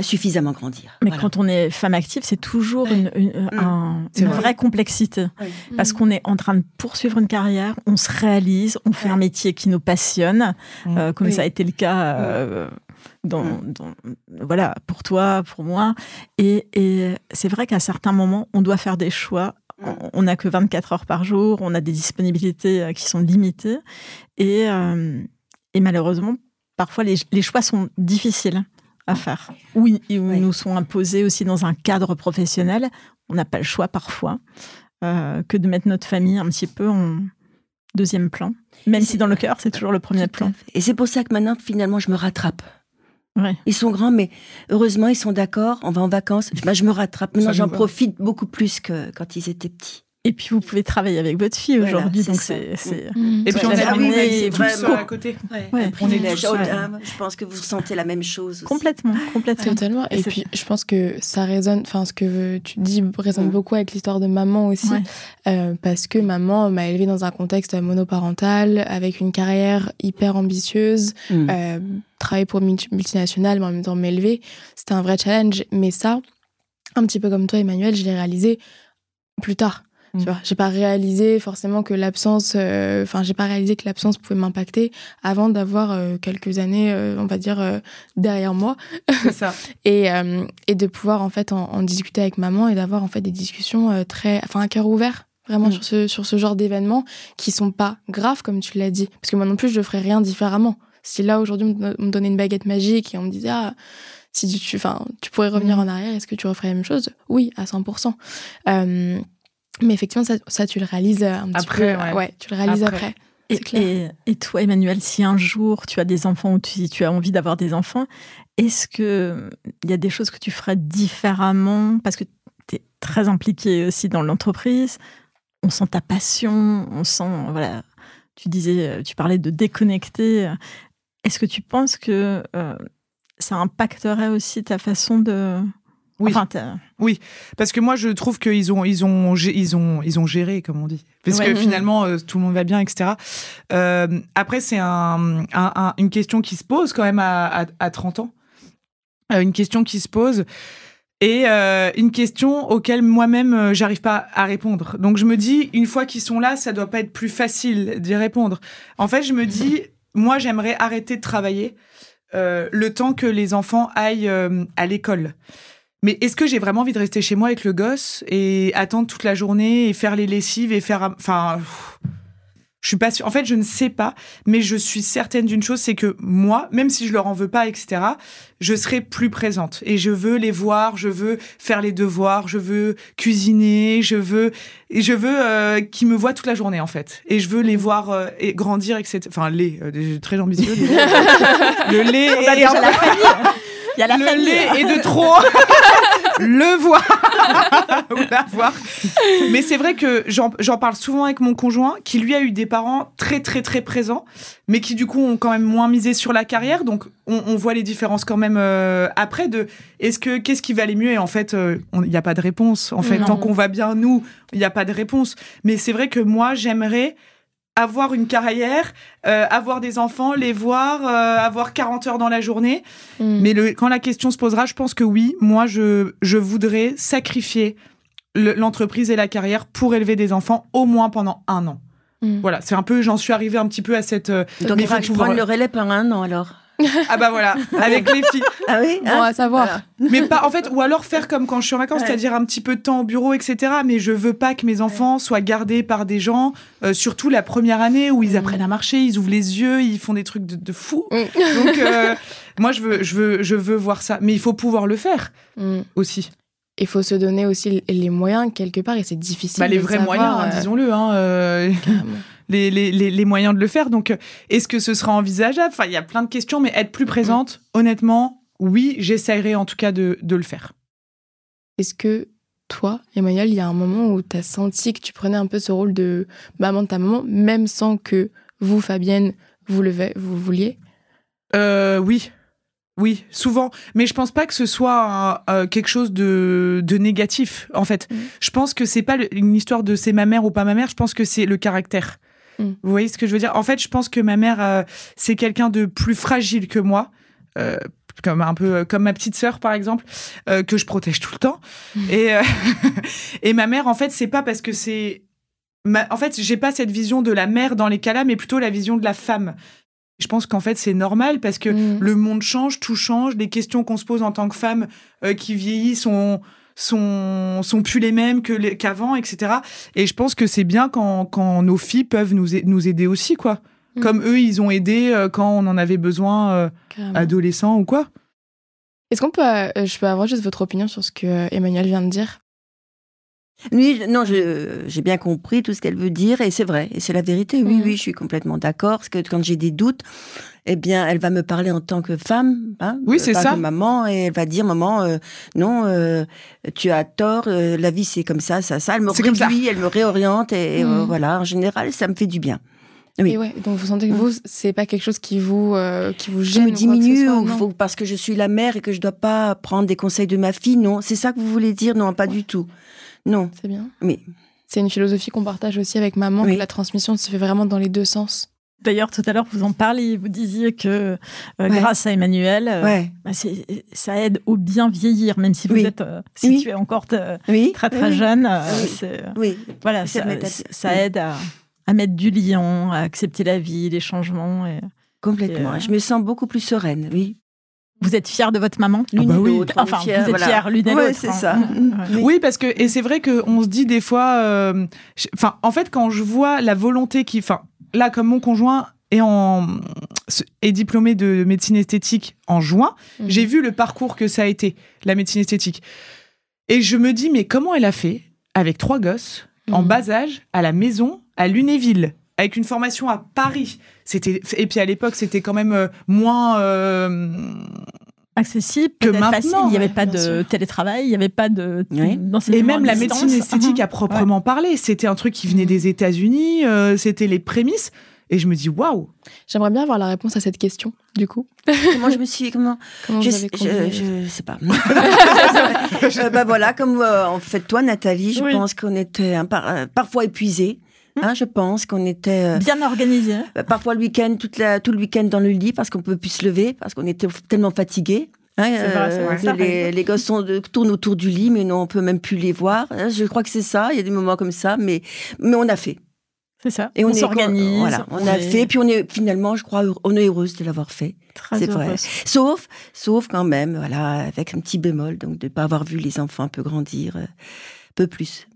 suffisamment grandir. Mais voilà. Quand on est femme active, c'est toujours une vraie complexité. Oui. Parce qu'on est en train de poursuivre une carrière, on se réalise, on fait un métier qui nous passionne, comme ça a été le cas voilà, pour toi, pour moi. Et c'est vrai qu'à certains moments, on doit faire des choix. On n'a que 24 heures par jour, on a des disponibilités qui sont limitées. Et malheureusement, parfois, les choix sont difficiles à faire. Ou ils nous sont imposés aussi dans un cadre professionnel. On n'a pas le choix parfois que de mettre notre famille un petit peu en deuxième plan. Même si dans le cœur, c'est toujours le premier plan. Et c'est pour ça que maintenant, finalement, je me rattrape. Ouais. Ils sont grands, mais heureusement, ils sont d'accord. On va en vacances. Je me rattrape. Maintenant, j'en profite beaucoup plus que quand ils étaient petits. Et puis, vous pouvez travailler avec votre fille aujourd'hui. Voilà, Et puis, on est vraiment à côté. Ouais. Ouais. On est là. Je pense que vous ressentez la même chose aussi. Complètement. Totalement. Et puis, je pense que ça résonne... Enfin, ce que tu dis résonne beaucoup avec l'histoire de maman aussi. Ouais. Parce que maman m'a élevée dans un contexte monoparental, avec une carrière hyper ambitieuse, travailler pour une multinationale, mais en même temps m'élever. C'était un vrai challenge. Mais ça, un petit peu comme toi, Emmanuelle, je l'ai réalisé plus tard. Tu vois, j'ai pas réalisé forcément que l'absence, pouvait m'impacter avant d'avoir quelques années, on va dire, derrière moi. C'est ça. Et de pouvoir en fait en discuter avec maman et d'avoir en fait des discussions à cœur ouvert. Vraiment sur ce genre d'événements qui sont pas graves comme tu l'as dit. Parce que moi non plus je ferais rien différemment. Si là aujourd'hui on me donnait une baguette magique et on me disait si tu pourrais revenir en arrière, est-ce que tu referais la même chose? Oui, à 100%. Mais effectivement, ça tu le réalises un petit peu. Ouais, tu le réalises après. Et toi, Emmanuelle, si un jour tu as des enfants ou si tu as envie d'avoir des enfants, est-ce qu'il y a des choses que tu ferais différemment? Parce que tu es très impliquée aussi dans l'entreprise. On sent ta passion, on sent... Voilà, tu parlais de déconnecter. Est-ce que tu penses que ça impacterait aussi ta façon de... Oui. Oui, parce que moi je trouve qu'ils ont géré, comme on dit. Parce que finalement tout le monde va bien, etc. Après c'est une question qui se pose quand même à 30 ans, une question qui se pose et une question auquel moi-même j'arrive pas à répondre. Donc je me dis une fois qu'ils sont là, ça doit pas être plus facile d'y répondre. En fait je me dis moi j'aimerais arrêter de travailler le temps que les enfants aillent à l'école. Mais est-ce que j'ai vraiment envie de rester chez moi avec le gosse et attendre toute la journée et faire les lessives et faire... Enfin, je suis pas sûre. En fait, je ne sais pas, mais je suis certaine d'une chose, c'est que moi, même si je leur en veux pas, etc., je serai plus présente. Et je veux les voir, je veux faire les devoirs, je veux cuisiner, je veux qu'ils me voient toute la journée, en fait. Et je veux les voir et grandir, etc. Enfin, très ambitieux. Le lait... On a déjà la famille. Il y a la famille. Lait est de trop. Le voir. Ou la voir. Mais c'est vrai que j'en parle souvent avec mon conjoint, qui lui a eu des parents très, très, très présents, mais qui du coup ont quand même moins misé sur la carrière. Donc, on voit les différences quand même après de qu'est-ce qui va aller mieux? Et en fait, il n'y a pas de réponse. En fait, tant qu'on va bien, nous, il n'y a pas de réponse. Mais c'est vrai que moi, j'aimerais avoir une carrière, avoir des enfants, les voir, avoir 40 heures dans la journée. Mais quand la question se posera, je pense que oui, moi, je voudrais sacrifier l'entreprise et la carrière pour élever des enfants, au moins pendant un an. Voilà, c'est un peu, j'en suis arrivée un petit peu à cette... Donc, il faut prendre le relais pendant un an, alors. Ah bah voilà, avec les filles. Ah oui, bon, à savoir. Voilà. Mais pas, en fait, ou alors faire comme quand je suis en vacances, c'est-à-dire un petit peu de temps au bureau, etc. Mais je veux pas que mes enfants soient gardés par des gens, surtout la première année où ils apprennent à marcher, ils ouvrent les yeux, ils font des trucs de fou. Donc, moi, je veux voir ça. Mais il faut pouvoir le faire aussi. Il faut se donner aussi les moyens quelque part, et c'est difficile. Bah, les vrais moyens, disons-le. Les moyens de le faire. Donc, est-ce que ce sera envisageable? Enfin, il y a plein de questions, mais être plus présente, honnêtement, oui, j'essaierai en tout cas de le faire. Est-ce que toi, Emmanuelle, il y a un moment où tu as senti que tu prenais un peu ce rôle de maman de ta maman, même sans que vous, Fabienne, vous vouliez? Oui, souvent. Mais je pense pas que ce soit quelque chose de négatif, en fait. Je pense que c'est pas une histoire de c'est ma mère ou pas ma mère, je pense que c'est le caractère. Vous voyez ce que je veux dire? En fait, je pense que ma mère, c'est quelqu'un de plus fragile que moi, comme un peu comme ma petite sœur par exemple, que je protège tout le temps. Et ma mère, en fait, c'est pas parce que c'est... En fait, j'ai pas cette vision de la mère dans les cas-là, mais plutôt la vision de la femme. Je pense qu'en fait, c'est normal parce que le monde change, tout change. Les questions qu'on se pose en tant que femme qui vieillit sont plus les mêmes qu'avant, etc. Et je pense que c'est bien quand nos filles peuvent nous aider aussi, quoi. Comme eux, ils ont aidé quand on en avait besoin, adolescents ou quoi. Est-ce qu'on peut... je peux avoir juste votre opinion sur ce que Emmanuelle vient de dire? Oui, non, j'ai bien compris tout ce qu'elle veut dire, et c'est vrai, et c'est la vérité. Oui, oui, je suis complètement d'accord, parce que quand j'ai des doutes, eh bien, elle va me parler en tant que femme, hein, oui, c'est ça, comme maman, et elle va dire, maman, non, tu as tort, la vie c'est comme ça, elle me réduit, elle me réoriente, et voilà, en général, ça me fait du bien. Oui. Et ouais, donc vous sentez que vous, c'est pas quelque chose qui vous gêne? Je me diminue ou parce que je suis la mère et que je dois pas prendre des conseils de ma fille, non, c'est ça que vous voulez dire? Non, pas du tout. Non. C'est bien. Oui. C'est une philosophie qu'on partage aussi avec maman, que la transmission se fait vraiment dans les deux sens. D'ailleurs, tout à l'heure, vous en parliez, vous disiez que grâce à Emmanuelle, ça aide au bien vieillir, même si vous êtes située encore très très jeune. Voilà, ça aide à mettre du lien, à accepter la vie, les changements. Complètement. Je me sens beaucoup plus sereine, oui. Vous êtes fière de votre maman, l'une et l'autre. Enfin, vous êtes fière l'une et l'autre. Oui, c'est ça. Oui, parce que et c'est vrai que on se dit des fois. Enfin, en fait, quand je vois la volonté qui, enfin, là, comme mon conjoint est diplômé de médecine esthétique en juin, j'ai vu le parcours que ça a été, la médecine esthétique, et je me dis mais comment elle a fait avec 3 gosses en bas âge, à la maison, à Lunéville, avec une formation à Paris. Et puis à l'époque, c'était quand même moins accessible que maintenant. Facile. Il n'y avait pas de télétravail, il n'y avait pas de... Et même la médecine esthétique à proprement parler. C'était un truc qui venait des États-Unis, c'était les prémices. Et je me dis, waouh! J'aimerais bien avoir la réponse à cette question, du coup. Comment je me suis... Comment je sais pas. Voilà, comme en fait, toi, Nathalie, je pense qu'on était parfois épuisés. Hein, je pense qu'on était bien organisé. Parfois le week-end, tout le week-end dans le lit parce qu'on ne pouvait plus se lever parce qu'on était tellement fatigués. Hein, les gosses tournent autour du lit, mais non, on peut même plus les voir. Je crois que c'est ça. Il y a des moments comme ça, mais on a fait. C'est ça. Et on s'organise. Voilà, on a fait. Puis on est finalement, je crois, on est heureuse de l'avoir fait. C'est vrai. Sauf quand même, voilà, avec un petit bémol, donc de ne pas avoir vu les enfants un peu grandir, un peu plus.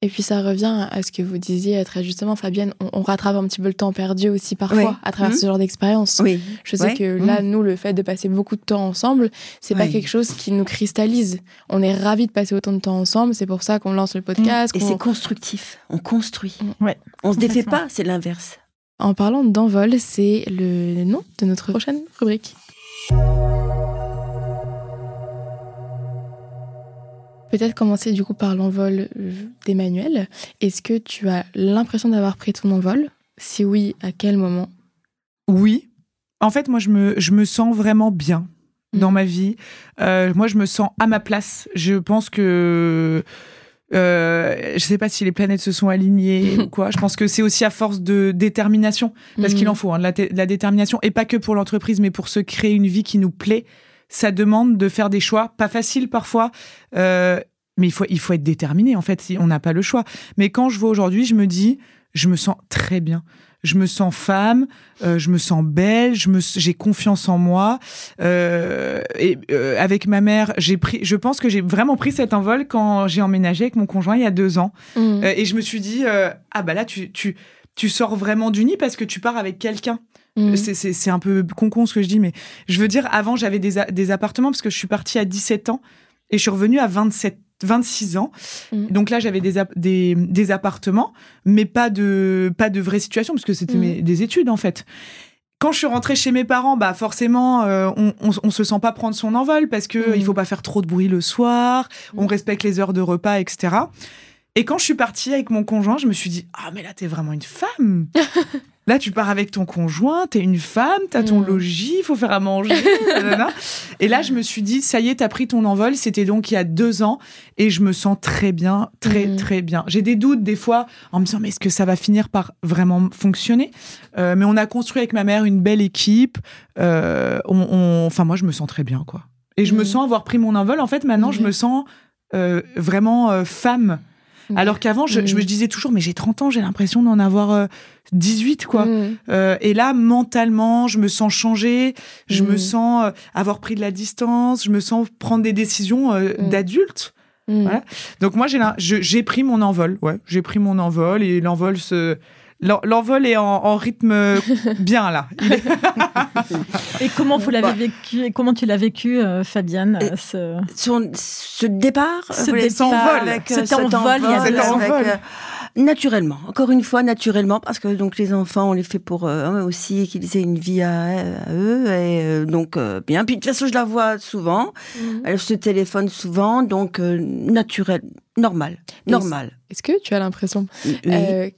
Et puis ça revient à ce que vous disiez très justement, Fabienne, on rattrape un petit peu le temps perdu aussi parfois à travers ce genre d'expérience. Oui. Je sais que là, nous, le fait de passer beaucoup de temps ensemble, c'est pas quelque chose qui nous cristallise. On est ravis de passer autant de temps ensemble, c'est pour ça qu'on lance le podcast. Et c'est constructif, on construit. On se défait pas, c'est l'inverse. En parlant d'envol, c'est le nom de notre prochaine rubrique. Peut-être commencer du coup par l'envol d'Emmanuelle. Est-ce que tu as l'impression d'avoir pris ton envol? Si oui, à quel moment? Oui. En fait, moi, je me sens vraiment bien dans ma vie. Moi, je me sens à ma place. Je pense que... je sais pas si les planètes se sont alignées ou quoi. Je pense que c'est aussi à force de détermination. Parce qu'il en faut, hein, de la détermination. Et pas que pour l'entreprise, mais pour se créer une vie qui nous plaît. Ça demande de faire des choix, pas faciles parfois, mais il faut être déterminé, en fait, si on n'a pas le choix. Mais quand je vois aujourd'hui, je me dis, je me sens très bien. Je me sens femme, je me sens belle, j'ai confiance en moi. Avec ma mère, je pense que j'ai vraiment pris cet envol quand j'ai emménagé avec mon conjoint il y a 2 ans. Et je me suis dit, ah bah là, tu sors vraiment du nid parce que tu pars avec quelqu'un. C'est un peu con ce que je dis, mais je veux dire, avant, j'avais des appartements parce que je suis partie à 17 ans et je suis revenue à 26 ans. Donc là, j'avais des appartements, mais pas de vraie situation parce que c'était des études, en fait. Quand je suis rentrée chez mes parents, bah forcément, on se sent pas prendre son envol parce que il faut pas faire trop de bruit le soir, on respecte les heures de repas, etc. Et quand je suis partie avec mon conjoint, je me suis dit « Ah, mais là, t'es vraiment une femme !» Là, tu pars avec ton conjoint, t'es une femme, t'as ton logis, il faut faire à manger. Et là, je me suis dit, ça y est, t'as pris ton envol. C'était donc il y a 2 ans et je me sens très bien, très bien. J'ai des doutes des fois en me disant, mais est-ce que ça va finir par vraiment fonctionner ? Mais on a construit avec ma mère une belle équipe. Enfin, moi, je me sens très bien, quoi. Et je me sens avoir pris mon envol. En fait, maintenant, je me sens vraiment femme. Alors qu'avant, je me disais toujours, mais j'ai 30 ans, j'ai l'impression d'en avoir 18, quoi. Et là, mentalement, je me sens changer, je me sens avoir pris de la distance, je me sens prendre des décisions d'adulte. Voilà. Donc moi, j'ai pris mon envol. Ouais, j'ai pris mon envol et l'envol est en rythme bien, là. Et comment vous l'avez vécu, et comment tu l'as vécu, Fabienne, ce départ, cet envol. Naturellement, encore une fois, naturellement, parce que donc les enfants, on les fait pour aussi qu'ils aient une vie à eux, et donc bien. Puis de toute façon, je la vois souvent, elle se téléphone souvent, donc naturel, normal. Est-ce que tu as l'impression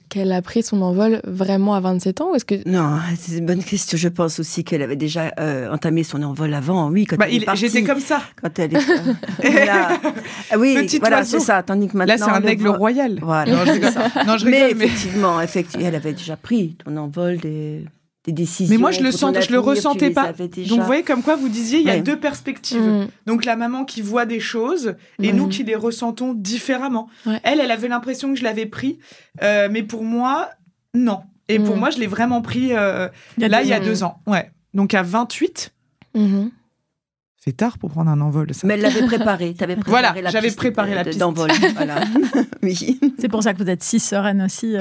qu'elle a pris son envol vraiment à 27 ans, ou est-ce que... Non, c'est une bonne question. Je pense aussi qu'elle avait déjà entamé son envol avant, oui. Quand elle est partie, j'étais comme ça. Quand elle est... là... Oui, voilà, c'est ça. Tandis que maintenant, là, c'est un aigle royal. Voilà. Non, je rigole, mais effectivement, elle avait déjà pris ton envol des décisions. Mais moi, je le ressentais pas. Donc, vous voyez, comme quoi vous disiez, il y a 2 perspectives. Donc, la maman qui voit des choses et nous qui les ressentons différemment. Ouais. Elle avait l'impression que je l'avais pris, mais pour moi, non. Et pour moi, je l'ai vraiment pris il y a 2 ans. Ouais. Donc, à 28... C'est tard pour prendre un envol, ça. Mais elle l'avait préparé. T'avais préparé la piste. Voilà, j'avais préparé la piste d'envol. Voilà. Oui. C'est pour ça que vous êtes si sereine aussi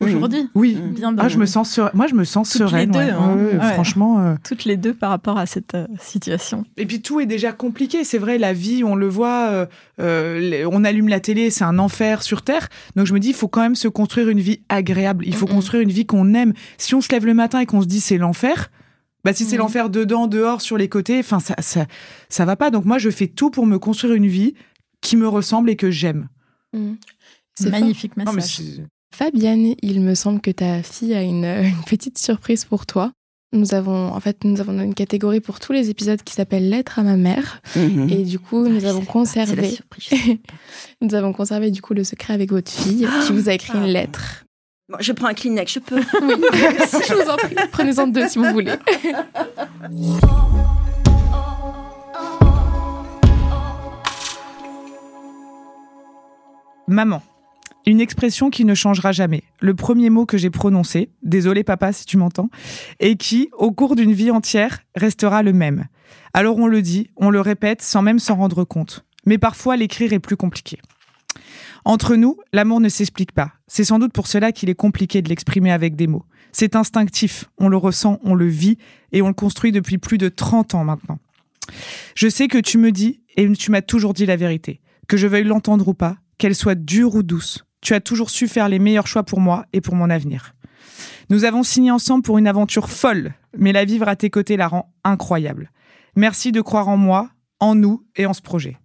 aujourd'hui. Oui. Bien je me sens sereine. Moi, je me sens sereine. Toutes les deux. Ouais. Franchement. Toutes les deux par rapport à cette situation. Et puis tout est déjà compliqué. C'est vrai, la vie, on le voit. On allume la télé, c'est un enfer sur terre. Donc je me dis, il faut quand même se construire une vie agréable. Il faut construire une vie qu'on aime. Si on se lève le matin et qu'on se dit c'est l'enfer. Bah, si c'est l'enfer dedans, dehors, sur les côtés, enfin, ça va pas. Donc, moi, je fais tout pour me construire une vie qui me ressemble et que j'aime. C'est magnifique, message. Fabienne, il me semble que ta fille a une petite surprise pour toi. Nous avons une catégorie pour tous les épisodes qui s'appelle Lettre à ma mère. Et du coup, nous avons conservé du coup le secret avec votre fille qui vous a écrit une lettre. Bon, je prends un Kleenex, je peux. Oui, je vous en prie. Prenez-en 2 si vous voulez. Maman, une expression qui ne changera jamais. Le premier mot que j'ai prononcé, désolé papa si tu m'entends, et qui, au cours d'une vie entière, restera le même. Alors on le dit, on le répète sans même s'en rendre compte. Mais parfois, l'écrire est plus compliqué. Entre nous, l'amour ne s'explique pas. C'est sans doute pour cela qu'il est compliqué de l'exprimer avec des mots. C'est instinctif, on le ressent, on le vit et on le construit depuis plus de 30 ans maintenant. Je sais que tu me dis, et tu m'as toujours dit la vérité, que je veuille l'entendre ou pas, qu'elle soit dure ou douce. Tu as toujours su faire les meilleurs choix pour moi et pour mon avenir. Nous avons signé ensemble pour une aventure folle, mais la vivre à tes côtés la rend incroyable. Merci de croire en moi, en nous et en ce projet.